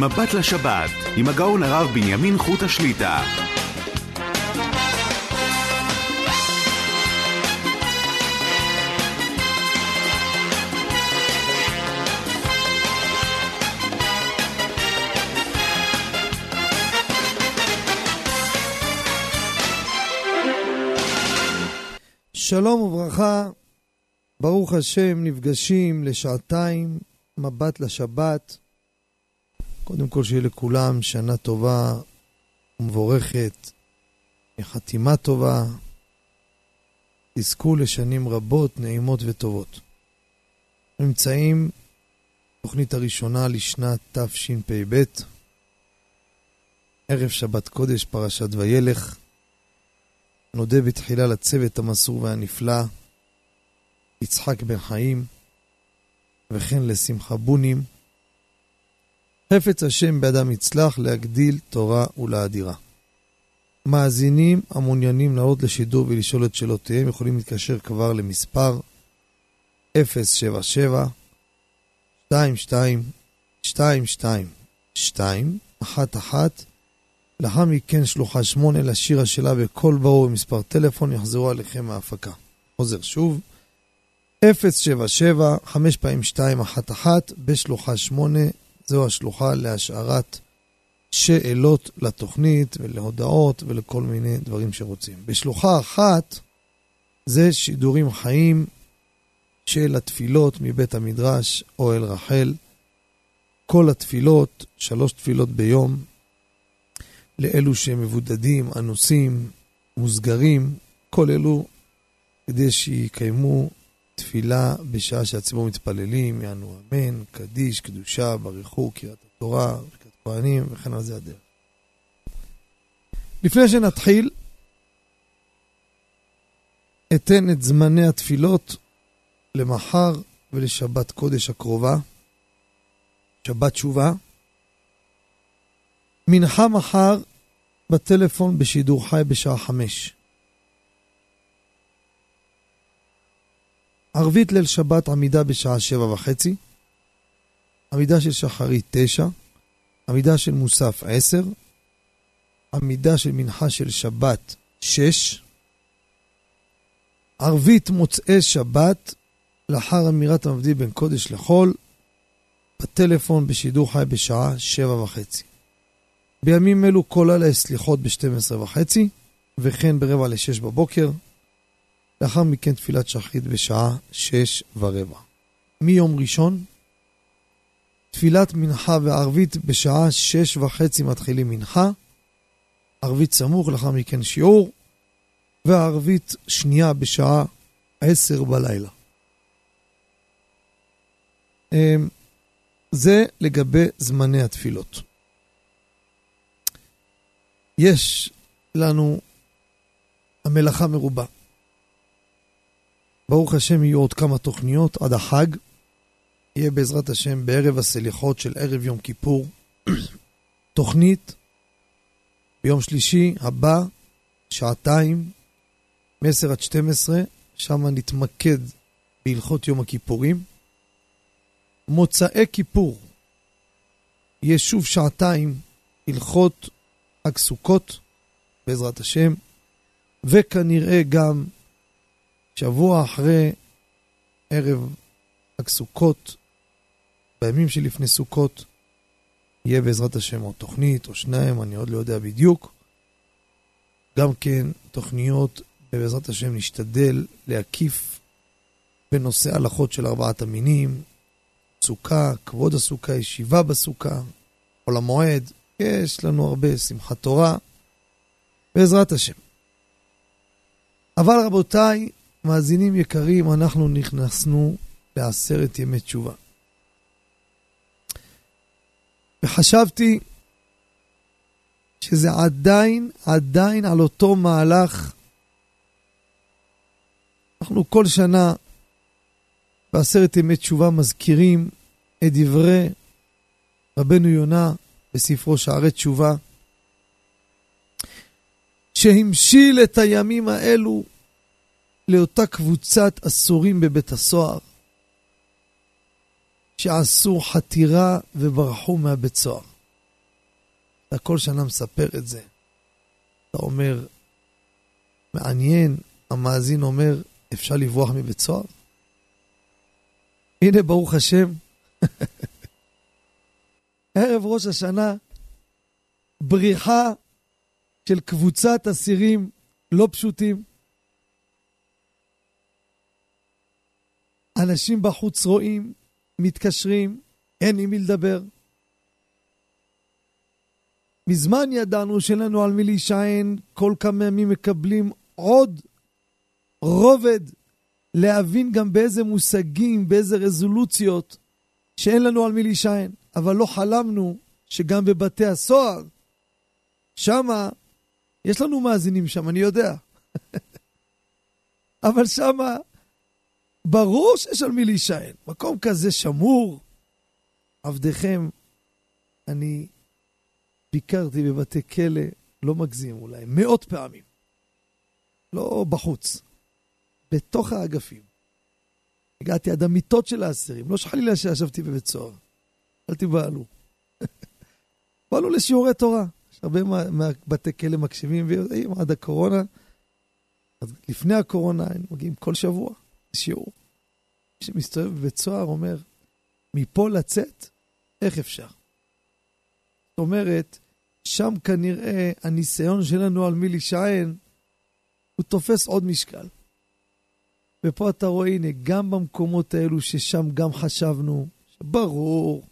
מבט לשבת עם הגאון הרב בנימין חותה שליט"א. שלום וברכה, ברוך השם, נפגשים לשעתיים, מבט לשבת. קודם כל שיהיה לכולם שנה טובה ומבורכת, חתימה טובה, תזכו לשנים רבות, נעימות וטובות. נמצאים תוכנית הראשונה לשנת תשפ"ב, ערב שבת קודש, פרשת וילך. נודה בתחילה לצוות המסור והנפלא, יצחק בן חיים, וכן לשמחה בונים. חפץ השם באדם יצלח להגדיל תורה ולאדירה. מאזינים המעוניינים לעלות לשידור ולשאול את שאלותיהם יכולים להתקשר כבר למספר 077-22-222-211, לאחר מכן שלוחה 8 לשיר השאלה בקול ברור ומספר טלפון יחזרו עליכם מההפקה. חוזר שוב, 077-522-11 בשלוחה 8, זו השלוחה להשארת שאלות לתוכנית ולהודעות ולכל מיני דברים שרוצים. בשלוחה 1 זה שידורים חיים של התפילות מבית המדרש אוהל רחל. כל התפילות, 3 תפילות ביום, לאלו שמבודדים, אנוסים, מוסגרים, כל אלו כדי שיקיימו תפילה בשעה שהציבור מתפללים, יענו אמן, קדיש, קדושה, ברכו, קריאת התורה, ברכת כהנים וכן על זה הדרך. לפני שנתחיל, אתן את זמני התפילות למחר ולשבת קודש הקרובה, שבת תשובה. מנחה מחר בטלפון בשידור חי בשעה 5. ערבית ליל שבת עמידה בשעה 7:30, עמידה של שחרית 9, עמידה של מוסף 10, עמידה של מנחה של שבת 6, ערבית מוצאי שבת לאחר אמירת המבדיל בין קודש לחול בטלפון בשידור חי בשעה 7:30. בימים אלו כל הלילה סליחות ב-12:30, וכן ב5:45 בבוקר, לאחר מכן תפילת שחרית בשעה 6:15. מיום ראשון, תפילת מנחה וערבית בשעה 6:30 מתחילים מנחה, ערבית סמוך, לאחר מכן שיעור, וערבית שנייה בשעה 22:00. זה לגבי זמני התפילות. יש לנו המלאכה מרובה. ברוך השם יהיו עוד כמה תוכניות עד החג. יהיה בעזרת השם בערב הסליחות של ערב יום כיפור תוכנית. ביום שלישי הבא, שעתיים, 10-12, שם נתמקד בהלכות יום הכיפורים. מוצאי כיפור, יש שוב שעתיים, הלכות חג סוכות, בעזרת השם, וכנראה גם שבוע אחרי ערב חג סוכות, בימים שלפני סוכות, יהיה בעזרת השם או תוכנית או שניים, אני עוד לא יודע בדיוק. גם כן תוכניות, בעזרת השם נשתדל להקיף בנושא הלכות של 4 המינים, סוכה, כבוד הסוכה, ישיבה בסוכה, עול המועד, יש לנו הרבה שמחת תורה, בעזרת השם. אבל רבותיי, מאזינים יקרים, אנחנו נכנסנו ל10 ימי תשובה. וחשבתי שזה עדיין על אותו מהלך. אנחנו כל שנה ב10 ימי תשובה מזכירים את דברי רבנו יונה בספרו שערי תשובה, שהמשיל את הימים האלו לאותה קבוצת אסורים בבית הסוהר, שעשו חתירה וברחו מהבית סוהר. וכל שנה מספר את זה. אתה אומר, מעניין, המאזין אומר, אפשר לברוח מבית סוהר? הנה ברוך השם, ערב ראש השנה, בריחה של קבוצת אסירים לא פשוטים. אנשים בחוץ רואים, מתקשרים, אין עם מי לדבר. מזמן ידענו שלנו על מי להישען, כל כמה ימים מקבלים עוד רובד, להבין גם באיזה מושגים, באיזה רזולוציות, שאין לנו על מי להישען. אבל לא חלמנו שגם בבתי הסוהר, שמה, יש לנו מאזינים שם, אני יודע. אבל שמה, ברור שיש על מי להישען. מקום כזה שמור. עבדכם, אני ביקרתי בבתי כלא, לא מגזים אולי, מאות פעמים. לא בחוץ. בתוך האגפים. הגעתי עד המיטות של האסירים. לא שחלילה שישבתי בבית סוהר. אל תבעלו. בעלו לשיעורי תורה. יש הרבה מהבתי כלא מקשיבים ויודעים עד הקורונה. אז לפני הקורונה הם מגיעים כל שבוע. שיעור. שמסתובב בבית סוהר אומר, מפה לצאת, איך אפשר? זאת אומרת, שם כנראה הניסיון שלנו על מי להישען, הוא תופס עוד משקל. ופה אתה רואה, הנה, גם במקומות האלו ששם גם חשבנו, ברור,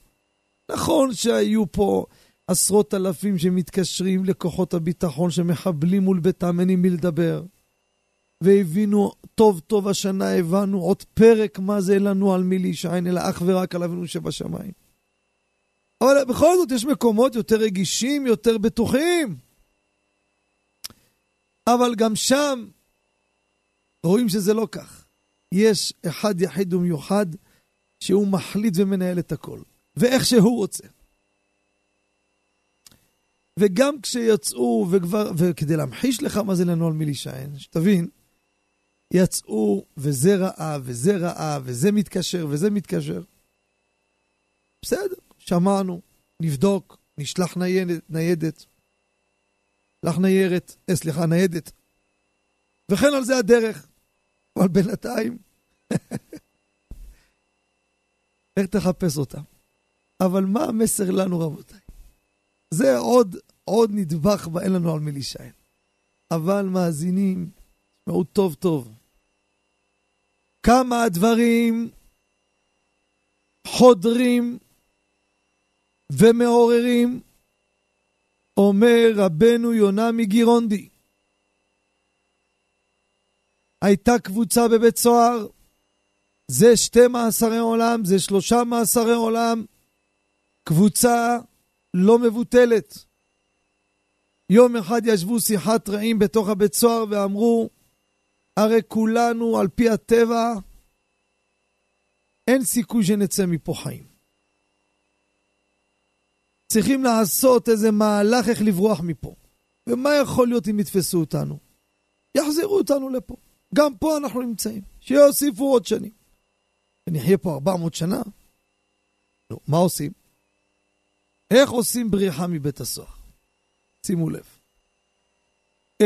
נכון שהיו פה עשרות אלפים שמתקשרים לכוחות הביטחון, שמחבלים מול ביתם, אין עם מי לדבר. והבינו טוב טוב השנה, הבנו עוד פרק מה זה לנו על מי להישען, אלא אך ורק על אבינו שבשמיים. אבל בכל זאת יש מקומות יותר רגישים, יותר בטוחים. אבל גם שם רואים שזה לא כך. יש אחד יחיד ומיוחד שהוא מחליט ומנהל את הכל. ואיך שהוא רוצה. וגם כשיצאו, וכדי להמחיש לך מה זה לנו על מי להישען, שתבין, יצאו, וזה רעה, וזה רעה, וזה מתקשר, וזה מתקשר. בסדר, שמענו, נבדוק, נשלח ניידת, ניידת, וכן על זה הדרך, אבל בינתיים, איך תחפש אותה? אבל מה המסר לנו רבותיי? זה עוד נדבך ואין לנו על מי להישען. אבל מאזינים, מאוד טוב טוב. כמה הדברים חודרים ומעוררים, אומר רבנו יונה מגירונדי. הייתה קבוצה בבית סוהר, זה 12 עולם, זה 13 עולם, קבוצה לא מבוטלת. יום אחד ישבו שיחת רעים בתוך הבית סוהר ואמרו, הרי כולנו על פי הטבע אין סיכוי שנצא מפה חיים. צריכים לעשות איזה מהלך איך לברוח מפה. ומה יכול להיות אם יתפסו אותנו? יחזירו אותנו לפה. גם פה אנחנו נמצאים. שיוסיפו עוד שנים. ונחיה פה 400 שנה. לא, מה עושים? איך עושים בריחה מבית הסוהר? שימו לב.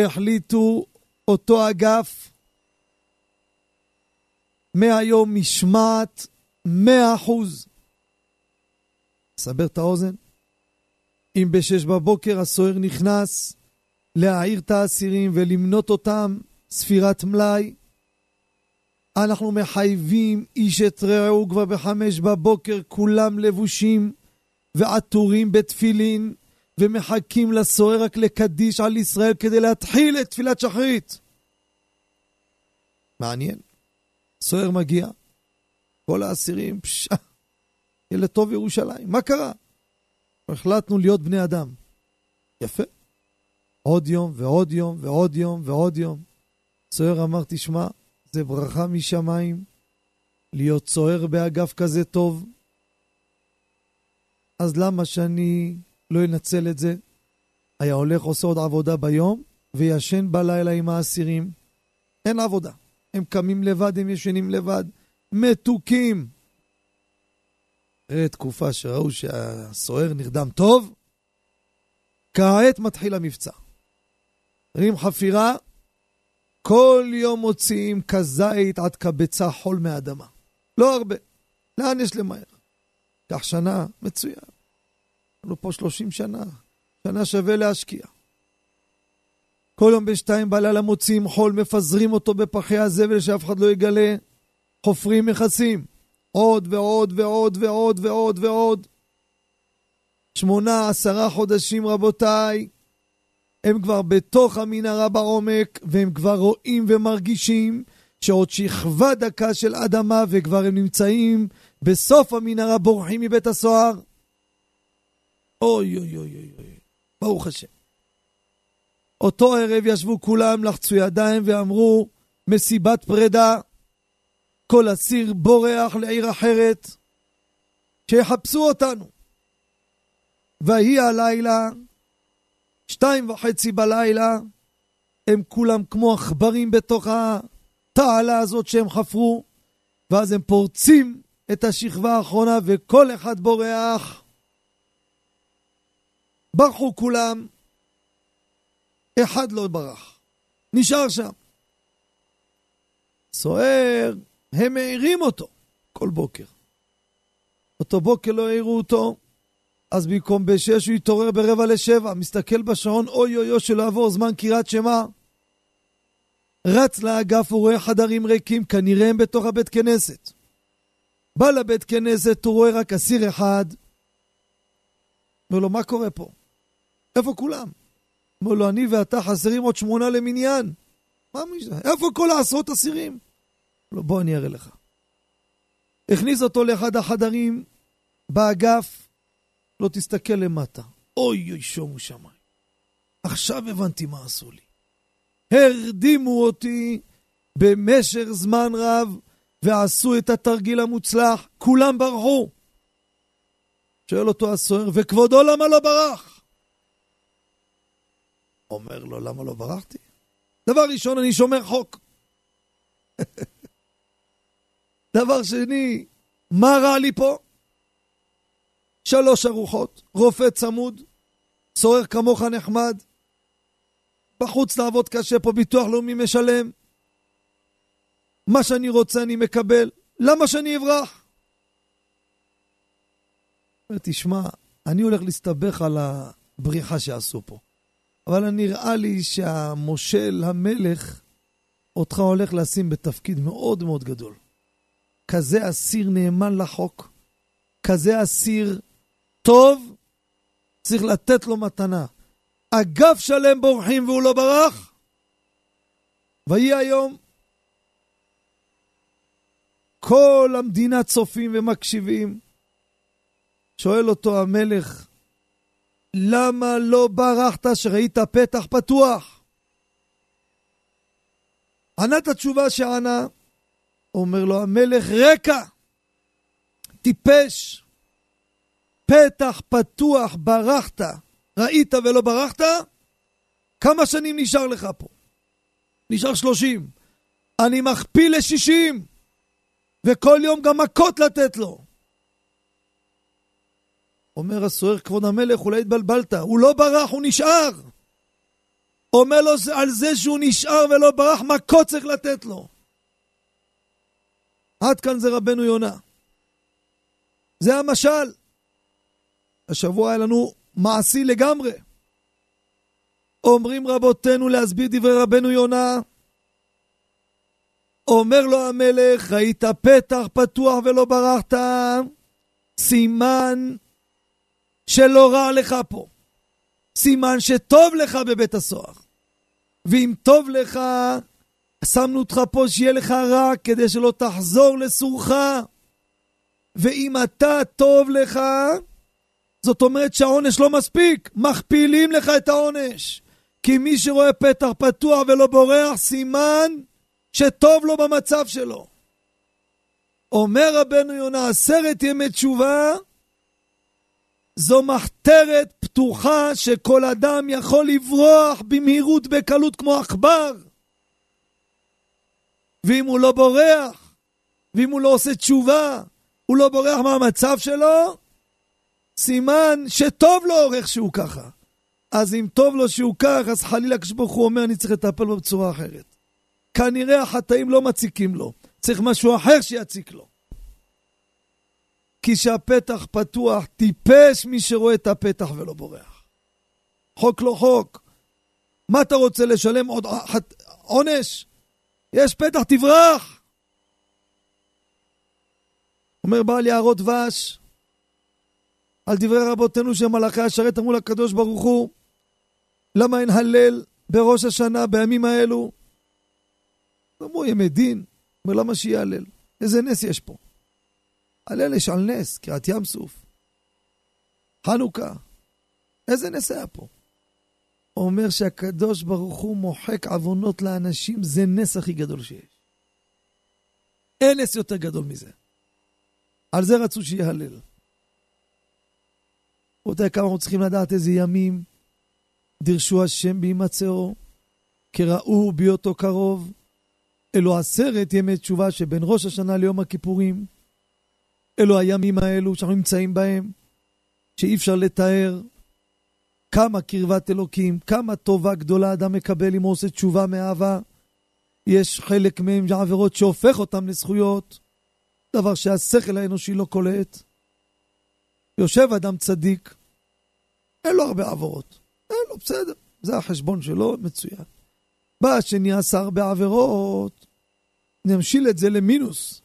החליטו אותו אגף, מהיום משמעת 100%. סבר את האוזן. אם בשש בבוקר הסוהר נכנס, להעיר את האסירים ולמנות אותם, ספירת מלאי, אנחנו מחייבים איש את רעהו כבר בחמש בבוקר, כולם לבושים ועטורים בתפילין, ומחכים לסוהר רק לקדיש על ישראל כדי להתחיל את תפילת שחרית. מעניין. סוהר מגיע. כל האסירים, ילד טוב ירושלים. מה קרה? החלטנו להיות בני אדם. יפה. עוד יום ועוד יום ועוד יום ועוד יום. סוהר אמר, תשמע, זה ברכה משמיים. להיות סוהר באגף כזה טוב. אז למה שאני לא ינצל את זה? היה הולך, עושה עוד עבודה ביום, וישן בלילה עם האסירים. אין עבודה. הם קמים לבד, הם ישנים לבד. מתוקים. אחרי תקופה שראו שהסוער נרדם טוב, כעת מתחיל המבצע. רים חפירה, כל יום מוציאים כזית עד כבצע חול מהאדמה. לא הרבה. לאן יש למהר? כך שנה, מצוין. אנחנו פה 30 שנה. שנה שווה להשקיע. כל יום בשתיים בלילה מוציאים חול, מפזרים אותו בפחי הזבל שאף אחד לא יגלה. חופרים מכסים. עוד ועוד ועוד ועוד ועוד ועוד. 8-10 חודשים רבותיי. הם כבר בתוך המנהרה בעומק, והם כבר רואים ומרגישים שעוד שכבה דקה של אדמה, וכבר הם נמצאים בסוף המנהרה, בורחים מבית הסוהר. אוי אוי אוי אוי, ברוך השם. אותו ערב ישבו כולם, לחצו ידיים ואמרו, מסיבת פרדה, כל אסיר בורח לעיר אחרת, שיחפשו אותנו. והיא הלילה, 2:30 בלילה, הם כולם כמו עכברים בתוך התעלה הזאת שהם חפרו, ואז הם פורצים את השכבה האחרונה, וכל אחד בורח. ברחו כולם, אחד לא ברח, נשאר שם. סוער, הם מעירים אותו כל בוקר. אותו בוקר לא העירו אותו, אז במקום ב6 הוא יתעורר ב6:45, מסתכל בשעון, אוי אוי אוי שלא עבור זמן קירת שמה. רץ לאגף, הוא רואה חדרים ריקים, כנראה הם בתוך הבית כנסת. בא לבית כנסת, הוא רואה רק אסיר אחד. אומר לו, מה קורה פה? איפה כולם? אומר לו, אני ואתה חסרים עוד 8 למניין. מה משנה? איפה כל העשרות אסירים? לא, בוא אני אראה לך. הכניס אותו לאחד החדרים באגף, לא תסתכל למטה. אוי אוי שומו שמיים. עכשיו הבנתי מה עשו לי. הרדימו אותי במשך זמן רב, ועשו את התרגיל המוצלח. כולם ברחו. שואל אותו הסוהר, וכבודו למה לא ברח? אומר לו, למה לא ברחתי? דבר ראשון, אני שומר חוק. דבר שני, מה רע לי פה? 3 ארוחות, רופא צמוד, סוער כמוך נחמד, בחוץ לעבוד קשה, פה ביטוח לאומי משלם, מה שאני רוצה אני מקבל, למה שאני אברח? תשמע, אני הולך להסתבך על הבריחה שעשו פה, אבל נראה לי שהמושל המלך אותך הולך לשים בתפקיד מאוד מאוד גדול. כזה אסיר נאמן לחוק, כזה אסיר טוב, צריך לתת לו מתנה. אגף שלם בורחים והוא לא ברח. ויהי היום, כל המדינה צופים ומקשיבים. שואל אותו המלך, למה לא ברחת שראית פתח פתוח? ענה את התשובה שענה, אומר לו המלך, רקע, טיפש, פתח פתוח ברחת, ראית ולא ברחת? כמה שנים נשאר לך פה? נשאר 30. אני מכפיל 60, וכל יום גם מכות לתת לו. אומר הסוהר, כבוד המלך, אולי התבלבלת, הוא לא ברח, הוא נשאר. אומר לו על זה שהוא נשאר ולא ברח, מכות צריך לתת לו. עד כאן זה רבנו יונה. זה המשל. השבוע היה לנו מעשי לגמרי. אומרים רבותינו להסביר דברי רבנו יונה. אומר לו המלך, ראית פתח פתוח ולא ברחת, סימן שלא רע לך פה. סימן שטוב לך בבית הסוהר. ואם טוב לך, שמנו אותך פה שיהיה לך רע, כדי שלא תחזור לסורך. ואם אתה טוב לך, זאת אומרת שהעונש לא מספיק, מכפילים לך את העונש. כי מי שרואה פתח פתוח ולא בורח, סימן שטוב לו במצב שלו. אומר רבנו יונה, 10 ימי תשובה, זו מחתרת פתוחה שכל אדם יכול לברוח במהירות, בקלות כמו עכבר. ואם הוא לא בורח, ואם הוא לא עושה תשובה, הוא לא בורח מהמצב שלו, סימן שטוב לו אורך שהוא ככה. אז אם טוב לו שהוא כך, אז חלילה כשבוך הוא אומר, אני צריך לטפל בו בצורה אחרת. כנראה החטאים לא מציקים לו, צריך משהו אחר שיציק לו. כי שהפתח פתוח, טיפש מי שרואה את הפתח ולא בורח. חוק לא חוק. מה אתה רוצה לשלם עוד עונש? יש פתח, תברח. אומר בעל יערות דבש, על דברי רבותינו שמלאכי השרת אמרו לקדוש ברוך הוא, למה אין הלל בראש השנה בימים האלו? אמרו ימי דין, אומר למה שיהיה הלל? איזה נס יש פה? הלל יש על נס, קריאת ים סוף. חנוכה, איזה נס היה פה? אומר שהקדוש ברוך הוא מוחק עוונות לאנשים, זה נס הכי גדול שיש. אין נס יותר גדול מזה. על זה רצו שיהיה הלל. אותה כמה אנחנו צריכים לדעת איזה ימים דרשו השם בהימצאו, כראו ביותו קרוב, אלו 10 ימי תשובה שבין ראש השנה ליום הכיפורים, אלו הימים האלו שאנחנו נמצאים בהם, שאי אפשר לתאר כמה קרבת אלוקים, כמה טובה גדולה אדם מקבל אם הוא עושה תשובה מאהבה. יש חלק מהם עבירות שהופך אותם לזכויות, דבר שהשכל האנושי לא קולט. יושב אדם צדיק, אין לו הרבה עבירות, אין לו, בסדר, זה החשבון שלו, מצוין. בא השני עשה הרבה עבירות, נמשיל את זה למינוס.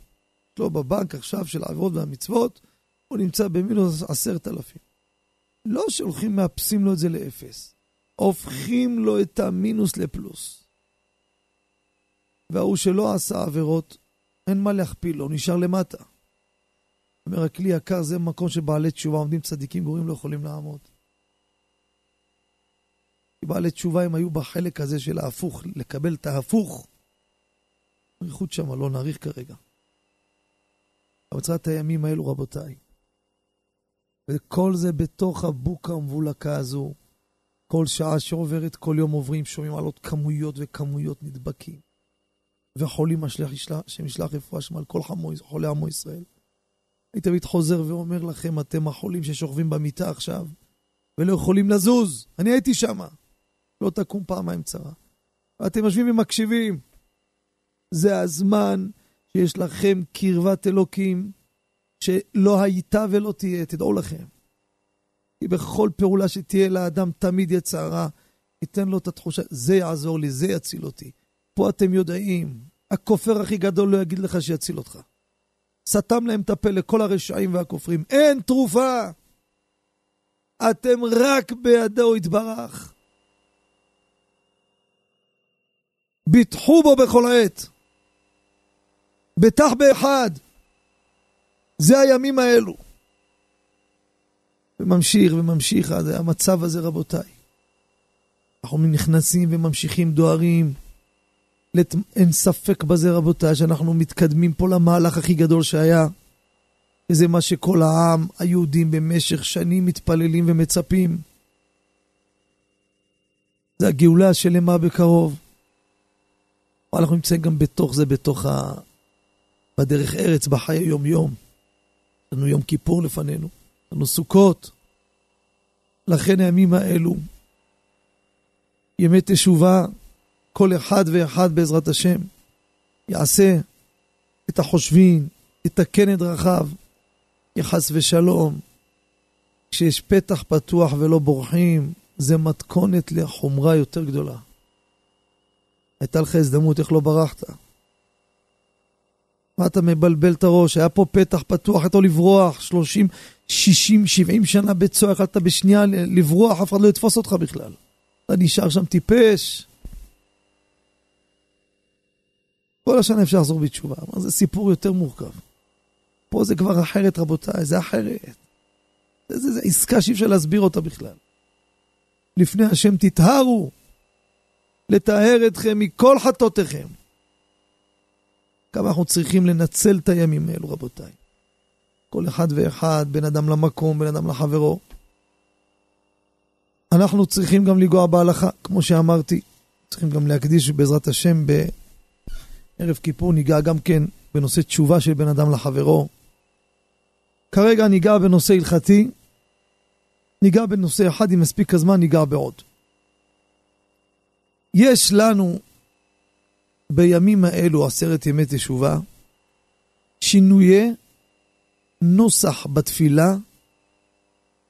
לא בבנק עכשיו של העבירות והמצוות, הוא נמצא במינוס 10,000. לא שהולכים מאפסים לו את זה לאפס, הופכים לו את המינוס לפלוס. והוא שלא עשה עבירות, אין מה להכפיל לו, נשאר למטה. אומר, הכלי יקר, זה מקום שבעלי תשובה עומדים צדיקים גורים לא יכולים לעמוד. בעלי תשובה הם היו בחלק הזה של ההפוך, לקבל את ההפוך. ריחות שם, לא נעריך כרגע. המצרת הימים האלו, רבותיי. וכל זה בתוך הבוקה המבולקה הזו. כל שעה שעוברת, כל יום עוברים, שומעים על עוד כמויות וכמויות נדבקים. וחולים שמשלח רפואה שם על כל חולי עמו ישראל. אני תמיד חוזר ואומר לכם, אתם החולים ששוכבים במיטה עכשיו, ולא יכולים לזוז. אני הייתי שם. לא תקום פעמיים צרה. ואתם משווים ומקשיבים. זה הזמן שיש לכם קרבת אלוקים, שלא הייתה ולא תהיה, תדעו לכם. כי בכל פעולה שתהיה לאדם, תמיד יצרה, ייתן לו את התחושה, זה יעזור לי, זה יציל אותי. פה אתם יודעים, הכופר הכי גדול לא יגיד לך שיציל אותך. סתם להם תפה לכל הרשעים והכופרים. אין תרופה. אתם רק בידו יתברך. ביטחו בו בכל העת. בטח באחד. זה הימים האלו. וממשיך. המצב הזה רבותיי. אנחנו נכנסים וממשיכים דוארים. אין ספק בזה רבותיי שאנחנו מתקדמים פה למהלך הכי גדול שהיה, וזה מה שכל העם היהודים במשך שנים מתפללים ומצפים. זה הגאולה שלמה בקרוב. אנחנו נמצאים גם בתוך זה, בדרך ארץ, בחיי יום יום. יש לנו יום כיפור לפנינו, יש לנו סוכות. לכן הימים האלו ימי תשובה, כל אחד ואחד בעזרת השם יעשה את החושבים, יתקן את דרכיו, יחס ושלום. כשיש פתח פתוח ולא בורחים, זה מתכונת לחומרה יותר גדולה. הייתה לך הזדמנות, איך לא ברחת? מה אתה מבלבל את הראש? היה פה פתח פתוח, אתה לברוח 30, 60, 70 שנה בצורך, אתה בשנייה לברוח, אף אחד לא יתפוס אותך בכלל. אתה נשאר שם טיפש. כל השנה אפשר לחזור בתשובה. זה סיפור יותר מורכב. פה זה כבר אחרת רבותיי, זה אחרת. זה עסקה שאי אפשר להסביר אותה בכלל. לפני השם תטהרו, לטהר אתכם מכל חטאותיכם. כמה אנחנו צריכים לנצל את הימים האלו רבותיי. כל אחד ואחד, בין אדם למקום, בין אדם לחברו. אנחנו צריכים גם לגוע בהלכה, כמו שאמרתי. צריכים גם להקדיש בעזרת השם ערב כיפור ניגע גם כן בנושא תשובה של בן אדם לחברו. כרגע ניגע בנושא הלכתי, ניגע בנושא אחד, אם מספיק הזמן ניגע בעוד. יש לנו בימים האלו, 10 ימי תשובה, שינויי נוסח בתפילה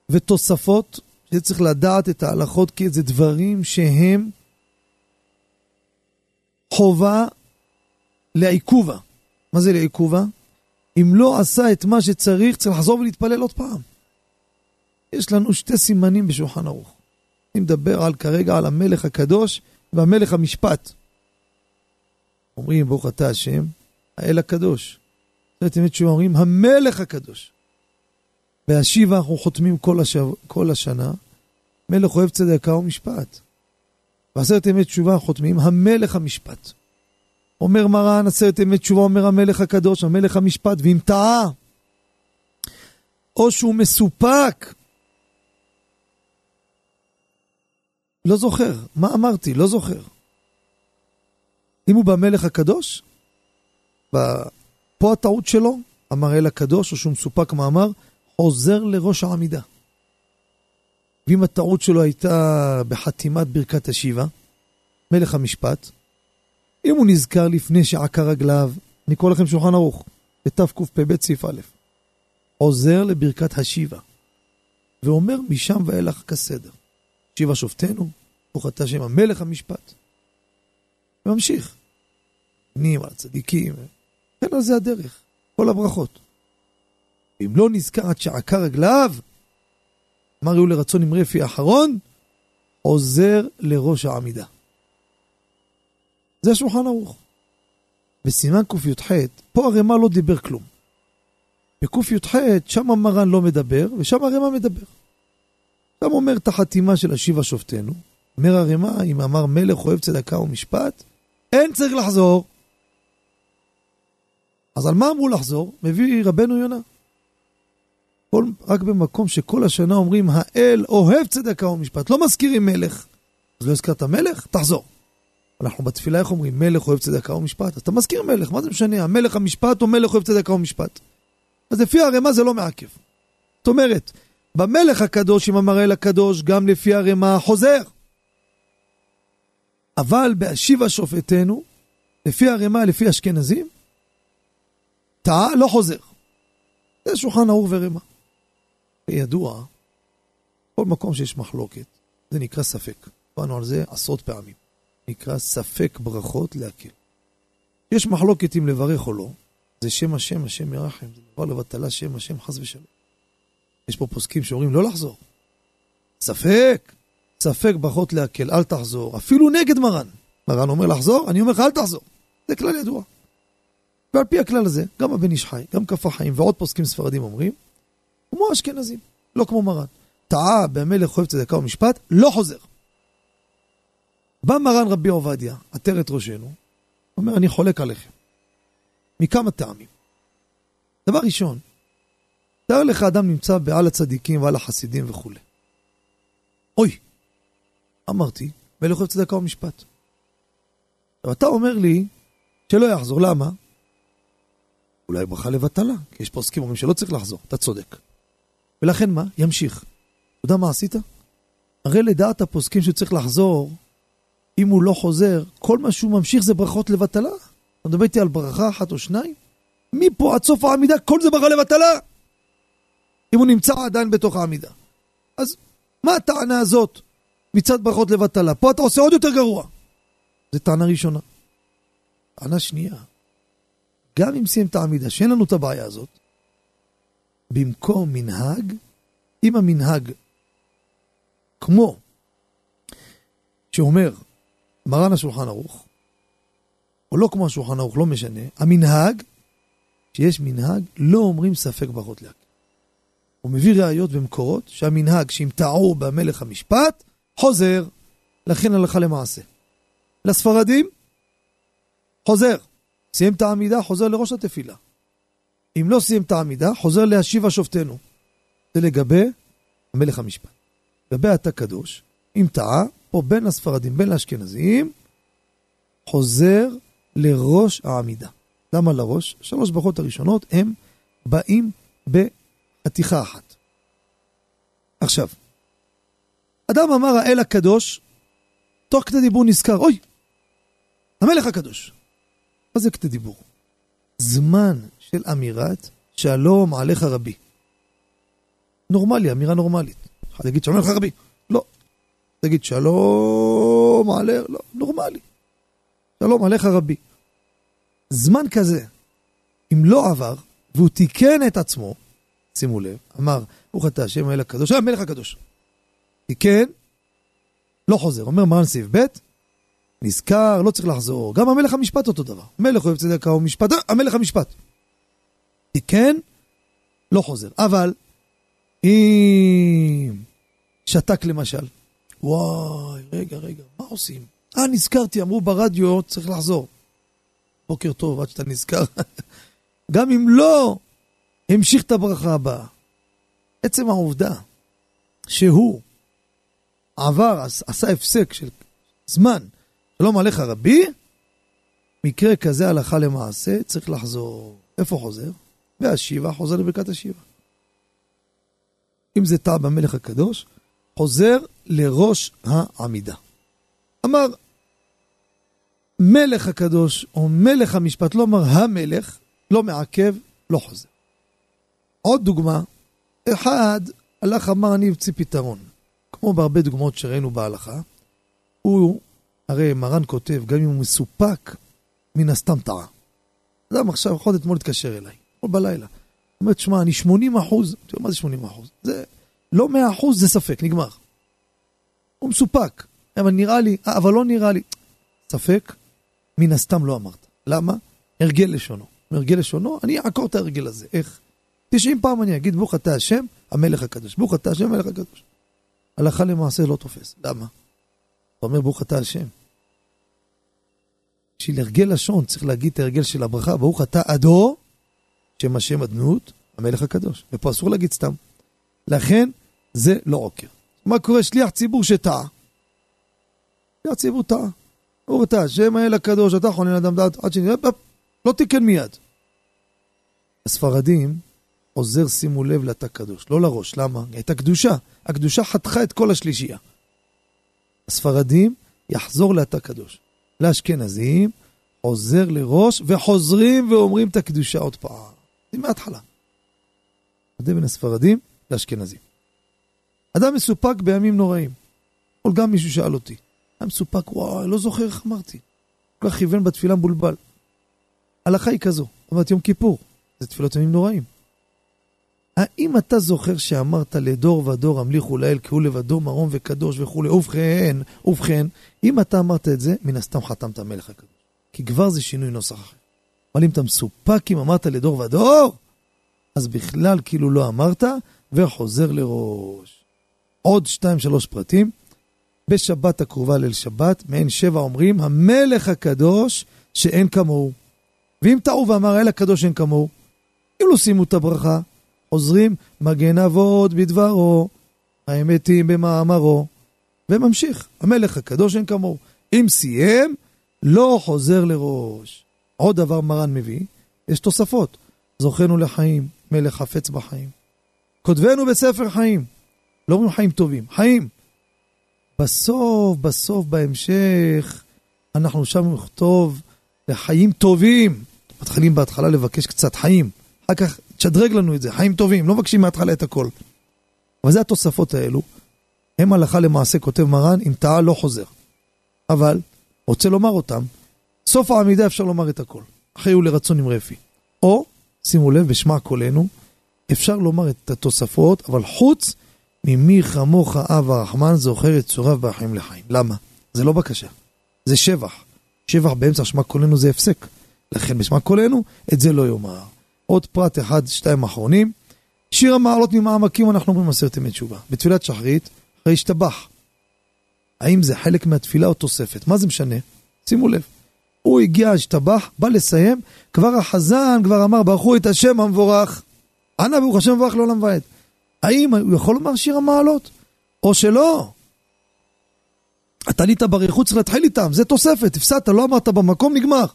ותוספות, שצריך לדעת את ההלכות, כי זה דברים שהם חובה לעיכובה. מה זה לעיכובה? אם לא עשה את מה שצריך, צריך לחזור ולהתפלל עוד פעם. יש לנו 2 סימנים בשולחן ערוך. אני מדבר כרגע על המלך הקדוש והמלך המשפט. אומרים ברוך אתה השם, האל הקדוש. זאת אומרת שאומרים המלך הקדוש. והשיבה אנחנו חותמים כל השנה, מלך אוהב צדקה ומשפט. ועשרת ימי תשובה חותמים המלך המשפט. אומר מרן, 10 ימי תשובה אומר המלך הקדוש, המלך המשפט, ואם טעה, או שהוא מסופק, לא זוכר, מה אמרתי? לא זוכר. אם הוא במלך הקדוש, פה הטעות שלו, אמר אל הקדוש, או שהוא מסופק מה אמר, עוזר לראש העמידה. ואם הטעות שלו הייתה בחתימת ברכת השיבה, מלך המשפט, אם הוא נזכר לפני שעקר רגליו, אני קורא לכם שולחן ערוך, בתקפ"ב סעיף א', עוזר לברכת השיבה, ואומר משם ואילך כסדר, שיבה שופטנו, ברוך אתה שם המלך המשפט, וממשיך, בנים הצדיקים, כן, על זה הדרך, כל הברכות. אם לא נזכר עד שעקר רגליו, אמר יהיו לרצון עם רפי האחרון, עוזר לראש העמידה. זה השולחן ערוך. בסימן קי"ח, פה הרמ"א לא דיבר כלום. בקי"ח, שם המרן לא מדבר, ושם הרמ"א מדבר. שם אומר את החתימה של השיבה שופטנו, אומר הרמ"א, אם אמר מלך אוהב צדקה ומשפט, אין צריך לחזור. אז על מה אמרו לחזור? מביא רבנו יונה. רק במקום שכל השנה אומרים, האל אוהב צדקה ומשפט, לא מזכירים מלך. אז לא הזכרת המלך? תחזור. אנחנו בתפילה איך אומרים, מלך אוהב צדקה ומשפט? אז אתה מזכיר מלך, מה זה משנה? המלך המשפט או מלך אוהב צדקה ומשפט? אז לפי הרמ"א זה לא מעכב. זאת אומרת, במלך הקדוש, אם אמר אל הקדוש, גם לפי הרמ"א חוזר. אבל בהשיבה שופטנו, לפי הרמ"א, לפי אשכנזים, טעה לא חוזר. זה שולחן ערוך ורמ"א. ידוע, כל מקום שיש מחלוקת, זה נקרא ספק. באנו על זה 10 פעמים. נקרא ספק ברכות להקל. יש מחלוקת אם לברך או לא, זה שם השם, השם ירחם, זה דבר לבטלה שם השם חס ושלום. יש פה פוסקים שאומרים לא לחזור. ספק, ספק ברכות להקל, אל תחזור, אפילו נגד מרן. מרן אומר לחזור, אני אומר לך אל תחזור. זה כלל ידוע. ועל פי הכלל הזה, גם הבן איש חי, גם כף החיים ועוד פוסקים ספרדים אומרים, כמו אשכנזים, לא כמו מרן. טעה במלך אוהב צדקה ומשפט, לא חוזר. בא מרן רבי עובדיה, עטרת ראשנו, אומר, אני חולק עליכם. מכמה טעמים. דבר ראשון, תאר לך אדם נמצא בעל הצדיקים ועל החסידים וכו'. אוי, אמרתי, מלך אוהב צדקה ומשפט. ואתה אומר לי, שלא יחזור, למה? אולי ברכה לבטלה, כי יש פה עוסקים אומרים שלא צריך לחזור, אתה צודק. ולכן מה? ימשיך. אתה יודע מה עשית? הרי לדעת הפוסקים שצריך לחזור, אם הוא לא חוזר, כל מה שהוא ממשיך זה ברכות לבטלה. אתה מדבר איתי על ברכה 1 או 2? מפה עד סוף העמידה, כל זה ברכה לבטלה. אם הוא נמצא עדיין בתוך העמידה. אז מה הטענה הזאת מצד ברכות לבטלה? פה אתה עושה עוד יותר גרוע. זה טענה ראשונה. טענה שנייה. גם אם סיים את העמידה, שאין לנו את הבעיה הזאת, במקום מנהג, אם המנהג, כמו שאומר מרן השולחן ערוך, או לא כמו השולחן ערוך, לא משנה, המנהג, שיש מנהג, לא אומרים ספק ברכות להקל. הוא מביא ראיות ומקורות, שהמנהג, שאם טעו במלך המשפט, חוזר, לכן הלכה למעשה. לספרדים, חוזר. סיים את העמידה, חוזר לראש התפילה. אם לא סיים את העמידה, חוזר להשיבה שופטנו. זה לגבי המלך המשפט. לגבי אתה קדוש, אם טעה, פה בין הספרדים, בין האשכנזים, חוזר לראש העמידה. למה לראש? 3 ברכות הראשונות הם באים בחתיכה אחת. עכשיו, אדם אמר האל הקדוש, תוך כדי דיבור נזכר, אוי, המלך הקדוש. מה זה כדי דיבור? זמן של אמירת שלום עליך רבי. נורמלי, אמירה נורמלית. אחד יגיד שלום עליך רבי, לא. תגיד שלום עליך, לא, נורמלי. שלום עליך רבי. זמן כזה, אם לא עבר, והוא תיקן את עצמו, שימו לב, אמר, הוא חטא השם האל הקדוש, המלך הקדוש. תיקן, לא חוזר, אומר מרן סעיף ב', נזכר, לא צריך לחזור. גם המלך המשפט אותו דבר. המלך אוהב צדקה ומשפט, המלך המשפט. תיקן, לא חוזר. אבל, אם שתק למשל, וואי, רגע, מה עושים? נזכרתי, אמרו ברדיו, צריך לחזור. בוקר טוב, עד שאתה נזכר. גם אם לא, המשיך את הברכה הבאה. עצם העובדה שהוא עבר, עשה הפסק של זמן, שלום עליך רבי, מקרה כזה הלכה למעשה, צריך לחזור. איפה חוזר? והשיבה, חוזר לברכת השיבה. אם זה טעה במלך הקדוש, חוזר לראש העמידה. אמר, מלך הקדוש או מלך המשפט, לא אמר המלך, לא מעכב, לא חוזר. עוד דוגמה, אחד הלך אמר אני אמציא פתרון, כמו בהרבה דוגמאות שראינו בהלכה, הוא, הרי מרן כותב, גם אם הוא מסופק, מן הסתם טעה. אדם עכשיו, חוד אתמול התקשר אליי, או בלילה, אומרת, שמע, אני 80%, מה זה 80%? זה לא 100%, זה ספק, נגמר. הוא מסופק, אבל נראה לי, אבל לא נראה לי, ספק, מן הסתם לא אמרת. למה? הרגל לשונו. הרגל לשונו, אני אעקור את ההרגל הזה. איך? 90 פעם אני אגיד, ברוך אתה השם, המלך הקדוש. ברוך אתה השם, המלך הקדוש. הלכה למעשה לא תופס. למה? הוא אומר, ברוך אתה השם. בשביל הרגל לשון, צריך להגיד את הרגל של הברכה, ברוך אתה אדו, שם השם אדנות, המלך הקדוש. ופה אסור להגיד סתם. לכן, זה לא עוקר. מה קורה? שליח ציבור שטעה. שליח ציבור טעה. ברוך אתה השם, האל הקדוש, אתה חונן אדם דעת, עד שנראה, לא תיקן מיד. הספרדים עוזר שימו לב לתא קדוש, לא לראש, למה? הייתה קדושה, הקדושה חתכה את כל השלישייה. הספרדים יחזור לתא קדוש, לאשכנזים עוזר לראש וחוזרים ואומרים את הקדושה עוד פעם. זה מההתחלה. זה בין הספרדים לאשכנזים. אדם מסופק בימים נוראים. אבל גם מישהו שאל אותי, אדם מסופק, וואי, לא זוכר איך אמרתי. כל כך כיוון בתפילה מבולבל. הלכה היא כזו, אמרת יום כיפור, זה תפילות ימים נוראים. האם אתה זוכר שאמרת לדור ודור המליכו לאל כי הוא לבדו מרום וקדוש וכו', ובכן, אם אתה אמרת את זה, מן הסתם חתמת המלך הקדוש. כי כבר זה שינוי נוסח אחר. אבל אם אתה מסופק אם אמרת לדור ודור, אז בכלל כאילו לא אמרת, וחוזר לראש. עוד 2-3 פרטים, בשבת הקרובה ליל שבת, מעין 7 אומרים, המלך הקדוש שאין כמוהו. ואם טעו ואמר אל הקדוש אין כמוהו, אם לא שימו את הברכה, עוזרים מגן אבות בדברו, האמתים במאמרו, וממשיך. המלך הקדוש אין כמוהו. אם סיים, לא חוזר לראש. עוד דבר מרן מביא, יש תוספות. זוכנו לחיים, מלך חפץ בחיים. כותבנו בספר חיים. לא אומרים חיים טובים, חיים. בסוף, בהמשך, אנחנו שם נכתוב לחיים טובים. מתחילים בהתחלה לבקש קצת חיים. אחר כך שדרג לנו את זה, חיים טובים, לא מבקשים מההתחלה את הכל. אבל זה התוספות האלו, הם הלכה למעשה, כותב מרן, אם טעה לא חוזר. אבל, רוצה לומר אותם, סוף העמידה אפשר לומר את הכל, אחרי הוא לרצון עם רפי. או, שימו לב, בשמע קולנו, אפשר לומר את התוספות, אבל חוץ ממי חמוך האב הרחמן, זוכר את צוריו באחים לחיים. למה? זה לא בקשה, זה שבח. שבח באמצע שמע קולנו זה הפסק. לכן בשמע קולנו, את זה לא יאמר. עוד פרט 1-2 אחרונים, שיר המעלות ממעמקים אנחנו אומרים עשרת ימי תשובה. בתפילת שחרית, אחרי השתבח. האם זה חלק מהתפילה או תוספת? מה זה משנה? שימו לב. הוא הגיע השתבח, בא לסיים, כבר החזן כבר אמר, ברכו את השם המבורך. ענה ברוך השם המבורך לעולם ועד. האם הוא יכול לומר שיר המעלות? או שלא? אתה עלית ברכות, צריך להתחיל איתם, זה תוספת. תפסעת, לא אמרת במקום, נגמר.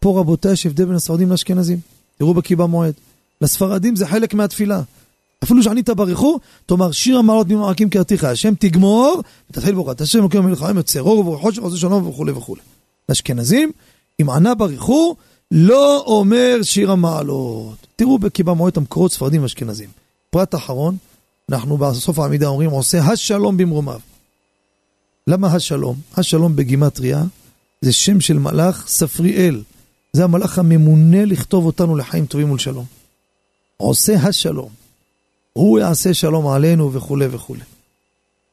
פה רבותיי, יש הבדל בין הספרדים לאשכנזים. תראו בקיבה מועד. לספרדים זה חלק מהתפילה. אפילו שענית ברכו, תאמר שיר המעלות ממעקים קראתיך, השם תגמור, ותתחיל ברוכת, השם מוקר מלחמים, יוצרו וברוכות שעושה שלום וכו' וכו'. אשכנזים, אם ענה ברכו, לא אומר שיר המעלות. תראו בקיבה מועט המקורות ספרדים ואשכנזים. פרט אחרון, אנחנו בסוף העמידה אומרים, עושה השלום במרומיו. למה השלום? השלום בגימטריה, זה שם של מלאך ספריאל. זה המלאך הממונה לכתוב אותנו לחיים טובים ולשלום. עושה השלום. הוא יעשה שלום עלינו וכו' וכו'.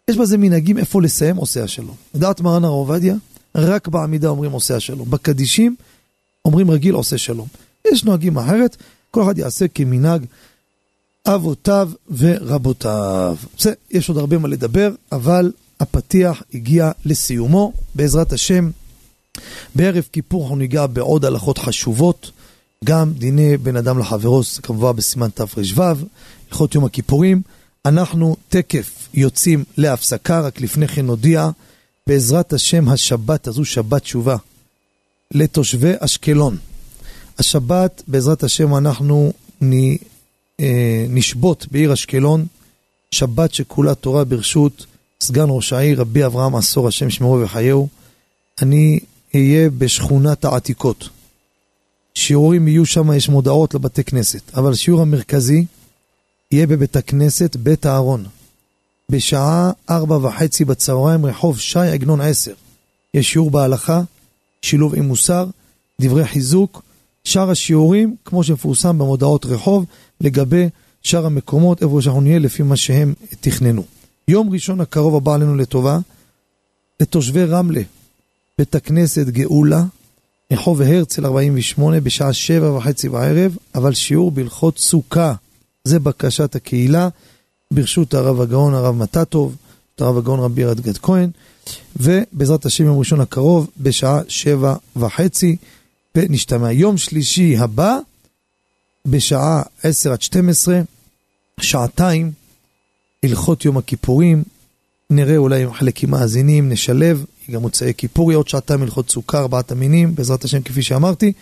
יש בזה מנהגים איפה לסיים עושה השלום. לדעת מרן הרב עובדיה, רק בעמידה אומרים עושה השלום. בקדישים אומרים רגיל עושה שלום. יש נוהגים אחרת, כל אחד יעשה כמנהג אבותיו ורבותיו. זה, יש עוד הרבה מה לדבר, אבל הפתיח הגיע לסיומו. בעזרת השם, בערב כיפור אנחנו ניגע בעוד הלכות חשובות, גם דיני בין אדם לחברו, כמובן בסימן תרש"ו, הלכות יום הכיפורים. אנחנו תקף יוצאים להפסקה, רק לפני כן נודיע, בעזרת השם השבת הזו שבת תשובה לתושבי אשקלון. השבת בעזרת השם אנחנו נשבות בעיר אשקלון, שבת שכולה תורה ברשות סגן ראש העיר רבי אברהם עשור, השם שמרו וחייהו. אני אהיה בשכונת העתיקות, שיעורים יהיו שם, יש מודעות לבתי כנסת, אבל שיעור המרכזי יהיה בבית הכנסת בית הארון, בשעה 4:30 בצהריים, רחוב שי עגנון 10. יש שיעור בהלכה, שילוב עם מוסר, דברי חיזוק. שאר השיעורים כמו שמפורסם במודעות רחוב, לגבי שאר המקומות איפה שאנחנו נהיה לפי מה שהם תכננו. יום ראשון הקרוב הבא עלינו לטובה, לתושבי רמלה, בית הכנסת גאולה, רחוב הרצל 48, בשעה 7:30 בערב, אבל שיעור בהלכות סוכה. זה בקשת הקהילה, ברשות הרב הגאון הרב מתתוב, הרב הגאון רבי רד גד כהן, ובעזרת השם יום ראשון הקרוב בשעה 7:30, ונשתמע. יום שלישי הבא בשעה 10-12, שעתיים, הלכות יום הכיפורים. נראה אולי עם חלקים מאזינים נשלב, גם מוצאי כיפורי, עוד שעתיים הלכות סוכר, 4 המינים, בעזרת השם כפי שאמרתי.